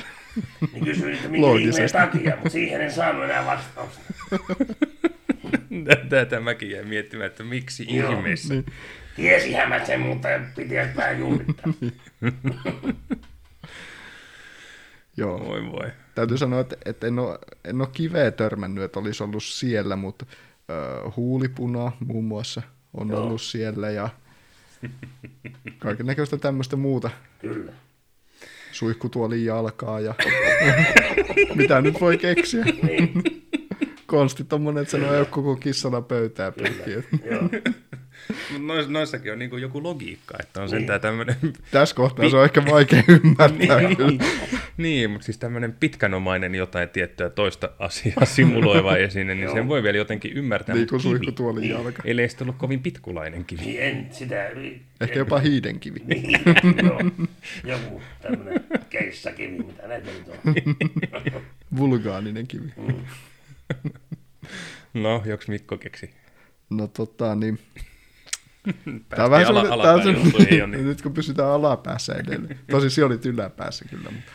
Niin kysyin, että minkä ihmeen takia, mutta siihen en saanut enää vastausta. Tätä mäkin jäin miettimään, että miksi ihmeessä. Niin. Tiesihän mä sen, mutta piti vähän juhlittaa. Joo. Voi voi. Täytyy sanoa, että, että en, ole, en ole kiveä törmännyt, että olisi ollut siellä, mutta äh, huulipuna muun muassa on Joo. ollut siellä ja kaiken näköistä tämmöistä muuta. Kyllä. Suihkutuolin jalkaa ja mitä nyt voi keksiä. Niin. Konstit on monet, että se ei ole koko kissana pöytää pitkin. Nois, noissakin on niin kuin joku logiikka, että on sentään tämmöinen... Tässä kohtaa se on ehkä vaikea ymmärtää. Niin, niin, mutta siis tämmöinen pitkänomainen jotain tiettyä toista asiaa simuloiva esine, niin sen voi vielä jotenkin ymmärtää. Niin kuin suihkutuolin jalka. Eli ei sitten ollut kovin pitkulainen kivi. Niin, en sitä... En. Ehkä jopa hiidenkivi. Niin, joo. Joku tämmöinen keissakivi, mitä näitä nyt on. Vulgaaninen kivi. Mm. No, joks Mikko keksi? No tota niin... Päästiin ala, sellainen... alapään juttu, ei ole niin. Nyt kun pysytään alapäässä edelleen. Tosin se oli yläpäässä kyllä. Mutta...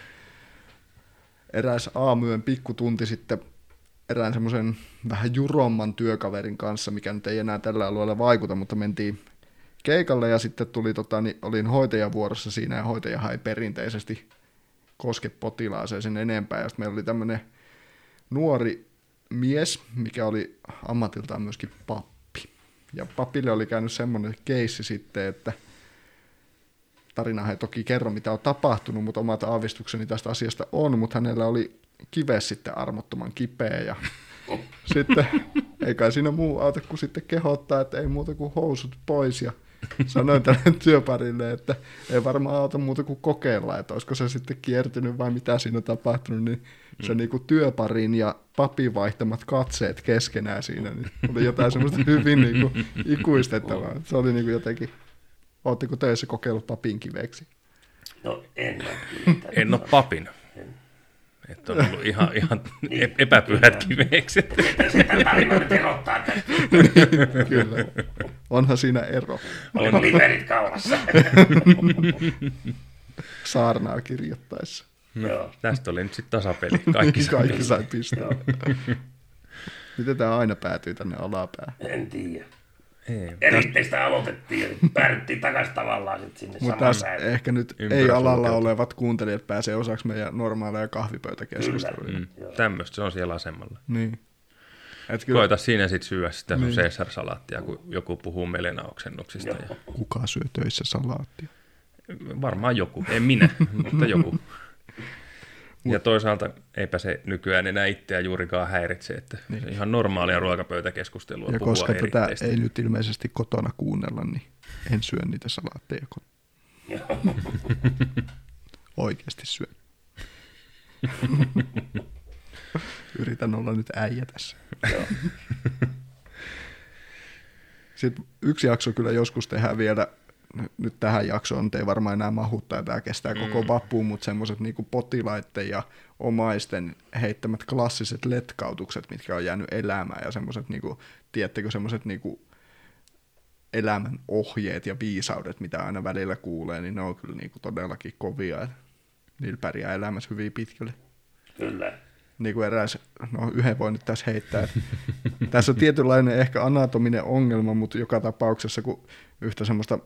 Eräs aamuyön pikkutunti sitten erään semmoisen vähän juromman työkaverin kanssa, mikä nyt ei enää tällä alueella vaikuta, mutta mentiin keikalle ja sitten tuli, tota, niin olin hoitajavuorossa siinä ja hoitajahan ei perinteisesti koske potilaaseen sen enempää. Ja sitten meillä oli tämmöinen nuori mies, mikä oli ammatiltaan myöskin pappi. Ja papille oli käynyt semmoinen keissi sitten, että tarinahan ei toki kerro, mitä on tapahtunut, mutta omat aavistukseni tästä asiasta on, mutta hänellä oli kives sitten armottoman kipeä ja oh. sitten ei kai siinä muu auta kuin sitten kehottaa, että ei muuta kuin housut pois ja sanoin tälle työparille, että ei varmaan auta muuta kuin kokeilla, että olisiko se sitten kiertynyt vai mitä siinä on tapahtunut, niin se mm. niinku työparin ja papin vaihtamat katseet keskenään siinä, niin oli jotain semmoista hyvin niinku ikuistettavaa. Se oli niinku jotenkin, ootteko töissä kokeillut papin kiveksi? No en ole. En ole papina. Että on ollut ihan, ihan niin, epäpyhät kyllä. kivekset. Sitä tarina nyt erottaa tästä. Kyllä, onhan siinä ero. Oli liverit kaulassa. Saarnaa kirjoittaessa. No, tästä oli nyt sitten tasapeli. Kaikki sai pistää. pistää. Miten tämä aina päätyy tänne alapäähän? En tiedä. Eritteistä aloitettiin ja päädyttiin takaisin tavallaan sit sinne samaan päivään. Ehkä nyt ei alalla olevat kuuntelijat pääsee osaksi meidän normaaleja kahvipöytäkeskusteluja. Mm. Tämmöistä se on siellä asemalla. Niin. Kyllä... Koeta siinä sitten syödä sitä niin. Caesar-salaattia, kun joku puhuu melenaoksennuksista. Ja... Kuka syö töissä salaattia? Varmaan joku, en minä, mutta joku. Ja toisaalta eipä se nykyään enää itseä juurikaan häiritse, että niin. Se on ihan normaalia ruokapöytäkeskustelua ja puhua koska eritteistä. Ja koska tätä ei nyt ilmeisesti kotona kuunnella, niin en syö niitä salaatteja kotona. Oikeasti syö. Yritän olla nyt äijä tässä. Sitten yksi jakso kyllä joskus tehdään vielä. Nyt tähän jaksoon ei varmaan enää mahuttaa, tämä kestää koko vapuun, mutta semmoiset niinku potilaiden ja omaisten heittämät klassiset letkautukset, mitkä on jäänyt elämään ja semmoiset, niinku, tiedättekö, semmoiset niinku elämän ohjeet ja viisaudet, mitä aina välillä kuulee, niin ne on kyllä niinku todellakin kovia. Niillä pärjää elämässä hyvin pitkälle. Kyllä. Niin kuin eräs, no yhden voi nyt tässä heittää, että tässä on tietynlainen ehkä anatominen ongelma, mutta joka tapauksessa, kun yhtä semmoista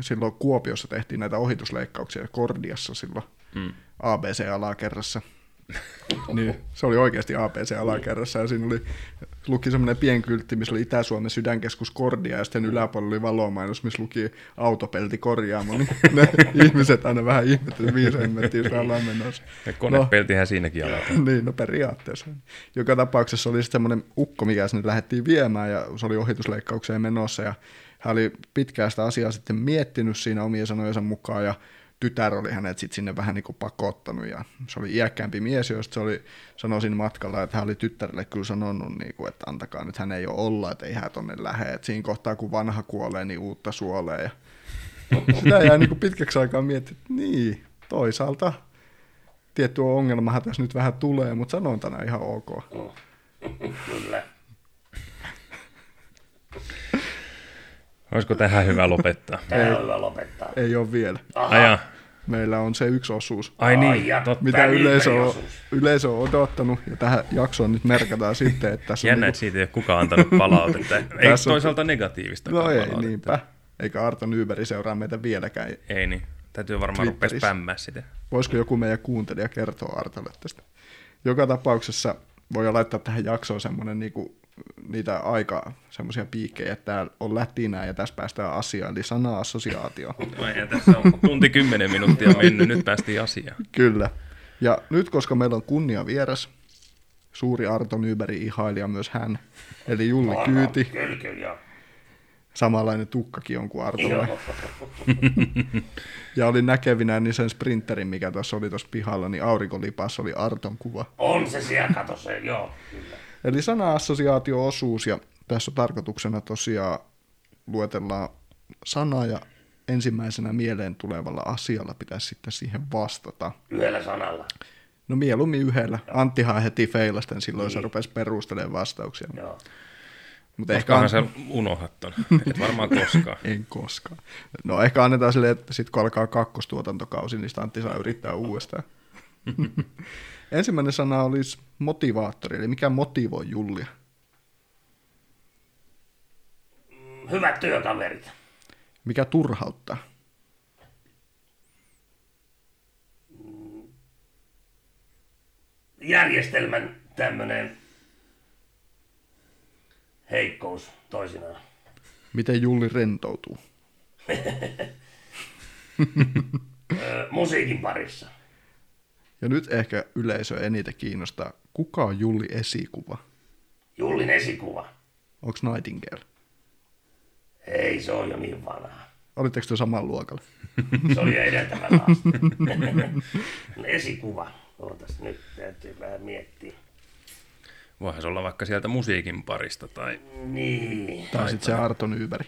silloin Kuopiossa tehtiin näitä ohitusleikkauksia Kordiassa silloin mm. A B C-alakerrassa. Niin, se oli oikeasti A B C-alakerrassa ja siinä oli, luki semmoinen pienkyltti, missä oli Itä-Suomen sydänkeskus Kordia ja sitten yläpuolella oli valomainos, missä luki autopelti korjaamo. Niin ne ihmiset aina vähän ihmettivät, viiseen mettiin sitä ollaan menossa. Ja konepeltihän no, siinäkin aletaan. Niin, no periaatteessa. Joka tapauksessa oli semmoinen ukko, mikä sinne lähdettiin viemään ja se oli ohitusleikkaukseen menossa ja hän oli pitkään sitä asiaa sitten miettinyt siinä omien sanojensa mukaan ja tytär oli hänet sitten sinne vähän niin kuin pakottanut ja se oli iäkkäämpi mies, josta se oli, sanoi siinä matkalla, että hän oli tyttärelle kyllä sanonut, niin kuin, että antakaa nyt hän ei ole olla, että ei hän tonne lähde. Et siinä kohtaa kun vanha kuolee, niin uutta suolee. Ja... Sitä jäi niin kuin pitkäksi aikaa miettiä, että niin, toisaalta tietty ongelmahan tässä nyt vähän tulee, mutta sanontana ihan ok. Oh. Kyllä. Olisiko tähän hyvä lopettaa? Tähän on hyvä lopettaa. Ei ole vielä. Aha. Aja. meillä on se yksi osuus, Ai niin, totta, mitä yleisö on, yleisö on odottanut, ja tähän jaksoon nyt merkataan sitten. Että tässä jännä, että niinku... siitä ei ole kukaan antanut palautetta. Ei toisaalta negatiivista no ei, palautetta. Niinpä. Eikä Arto Nyberg seuraa meitä vieläkään. Ei niin, täytyy varmaan rupea spämmää sitä. Voisiko joku meidän kuuntelija kertoa Artolle tästä? Joka tapauksessa voi laittaa tähän jaksoon semmoinen niinku, niitä aika semmoisia piikkejä, että täällä on lätinää ja tässä päästään asiaan, eli sana-assosiaatio. No eihän tässä on tunti kymmenen minuuttia mennyt, nyt päästiin asiaan. Kyllä. Ja nyt, koska meillä on kunnia vieras, suuri Arto Nybergin ihailija myös hän, eli Julli Kyyti. Samanlainen tukkakin on kuin Artolle. Ja oli näkevinään niin sen Sprinterin, mikä tuossa oli tuossa pihalla, niin aurinkolipassa oli Arton kuva. On se siellä, kato se, joo, kyllä. Eli sana-assosiaatio-osuus, ja tässä on tarkoituksena tosiaan luetellaan sanaa, ja ensimmäisenä mieleen tulevalla asialla pitäisi sitten siihen vastata. Yhdellä sanalla? No mieluummin yhdellä. Joo. Anttihan heti feilasten silloin, niin. Se rupesi perustelemaan vastauksia. Joo. Mut ehkä an... se unohattanut. Et varmaan koskaan. En koskaan. No ehkä annetaan silleen, että sitten kun alkaa kakkostuotantokausi, niin sitä Antti saa yrittää uudestaan. Ensimmäinen sana olisi motivaattori, eli mikä motivoi Jullia? Hyvät työkaverit. Mikä turhauttaa? Järjestelmän tämmöinen heikkous toisinaan. Miten Julli rentoutuu? Musiikin parissa. Ja nyt ehkä yleisö eniten kiinnostaa, kuka on Julli esikuva? Jullin esikuva. Onko Nightingale? Ei, se on jo niin vanha. Olitteko te saman luokalla? Se oli jo edeltävällä asteella. Esikuva. Ootas, nyt täytyy vähän miettiä. Voihan se olla vaikka sieltä musiikin parista tai... Niin. Tai sitten se Arto Nyberg.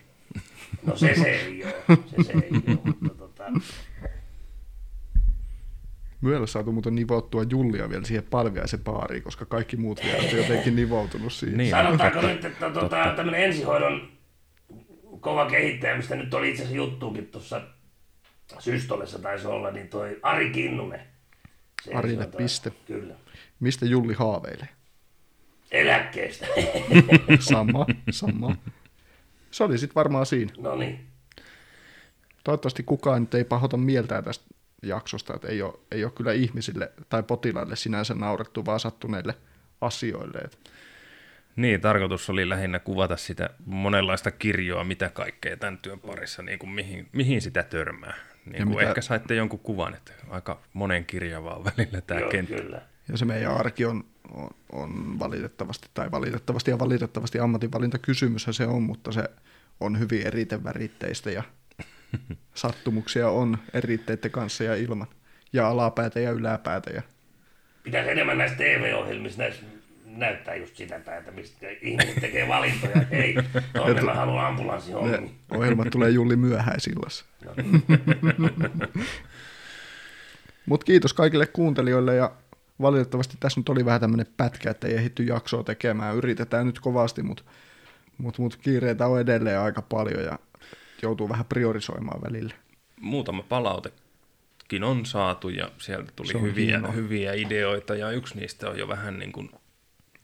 No se se ei ole, se se ei ole, mutta tota... Myöllä saatu muuten nivottua Jullia vielä siihen palviaisen baariin, koska kaikki muut vierat on jotenkin nivoutunut siihen. Niin, sanotaanko totta, nyt, että tuota, tämmöinen ensihoidon kova kehittäjä, mistä nyt oli itse asiassa juttuukin tuossa Systolessa taisi olla, niin toi Ari Kinnunen. Arille piste. Kyllä. Mistä Julli haaveilee? Eläkkeestä. sama, sama. Se oli sitten varmaan siinä. No niin. Toivottavasti kukaan nyt ei pahota mieltään tästä jaksosta, että ei ole, ei ole kyllä ihmisille tai potilaille sinänsä naurettu, vaan sattuneille asioille. Niin, tarkoitus oli lähinnä kuvata sitä monenlaista kirjoa, mitä kaikkea tämän työn parissa, niin kuin mihin, mihin sitä törmää. Niin kuin mitä... Ehkä saitte jonkun kuvan, että aika monen kirjavaa välillä tämä Joo, kenttä. Kyllä. Ja se meidän arki on, on, on valitettavasti, tai valitettavasti ja valitettavasti ammatinvalintakysymyshän se on, mutta se on hyvin eriten väritteistä ja sattumuksia on eritteiden kanssa ja ilman, ja alapäätä ja yläpäätä. Ja... Pitäisi enemmän näissä T V-ohjelmissa näissä näyttää just sitä päätä, mistä ihmiset tekee valintoja, ei toinen mä haluan ambulanssi ohjelmiin. Ohjelmat tulee Julli myöhäisillassa. No. Mutta kiitos kaikille kuuntelijoille, ja valitettavasti tässä nyt oli vähän tämmöinen pätkä, että ei ehditty jaksoa tekemään, yritetään nyt kovasti, mutta mut, mut kiireitä on edelleen aika paljon, ja joutuu vähän priorisoimaan välillä. Muutama palautekin on saatu ja sieltä tuli hyviä, hyviä ideoita ja yksi niistä on jo vähän niin kuin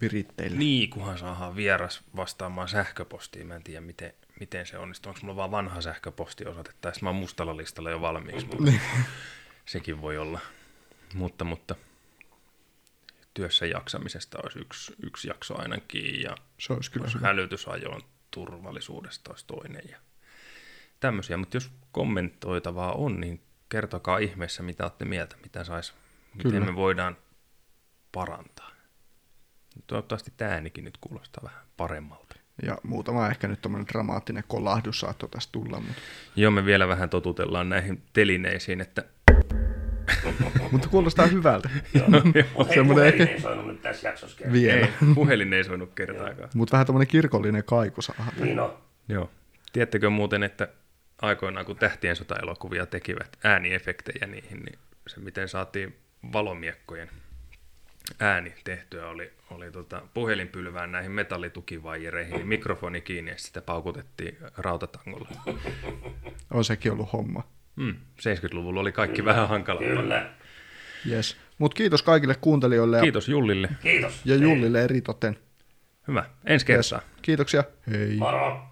viritteillä. Niin, kunhan saadaan vieras vastaamaan sähköpostiin. Mä en tiedä, miten, miten se onnistuu. Onko mulla vaan vanha sähköpostiosoite? Tai sitten mä oon mustalla listalla jo valmiiksi. Sekin voi olla. Mutta, mutta työssä jaksamisesta olisi yksi, yksi jakso ainakin ja se olisi kyllä hälytysajoon turvallisuudesta olisi toinen ja tämmöisiä, mutta jos kommentoitavaa on, niin kertokaa ihmeessä, mitä olette mieltä, mitä sais, miten Kyllä. me voidaan parantaa. Toivottavasti tämä äänikin nyt kuulostaa vähän paremmalta. Ja muutama ehkä nyt tämmöinen dramaattinen kolahdus saattoi tästä tulla. Mutta... Joo, me vielä vähän totutellaan näihin telineisiin, että... mutta kuulostaa hyvältä. Puhelin ei soinut nyt tässä jaksossa kertaakaan. Puhelin ei soinut kertaakaan. Mutta vähän tämmöinen kirkollinen kaiku saadaan. Niin on. Joo. Tiedättekö muuten, että aikoinaan kun Tähtien sota-elokuvia tekivät ääniefektejä niihin, niin se miten saatiin valomiekkojen ääni tehtyä oli, oli tota puhelinpylvään näihin metallitukivaijereihin, niin mikrofoni kiinni ja sitä paukutettiin rautatangolla. On sekin ollut homma. Mm, seitsemänkymmentäluvulla oli kaikki kyllä, vähän hankalaa. Kyllä. Yes. Mut kiitos kaikille kuuntelijoille. Ja kiitos Jullille. Kiitos. Ja Jullille eritoten. Hyvä. Ensi kertaa. Yes. Kiitoksia. Hei. Moro.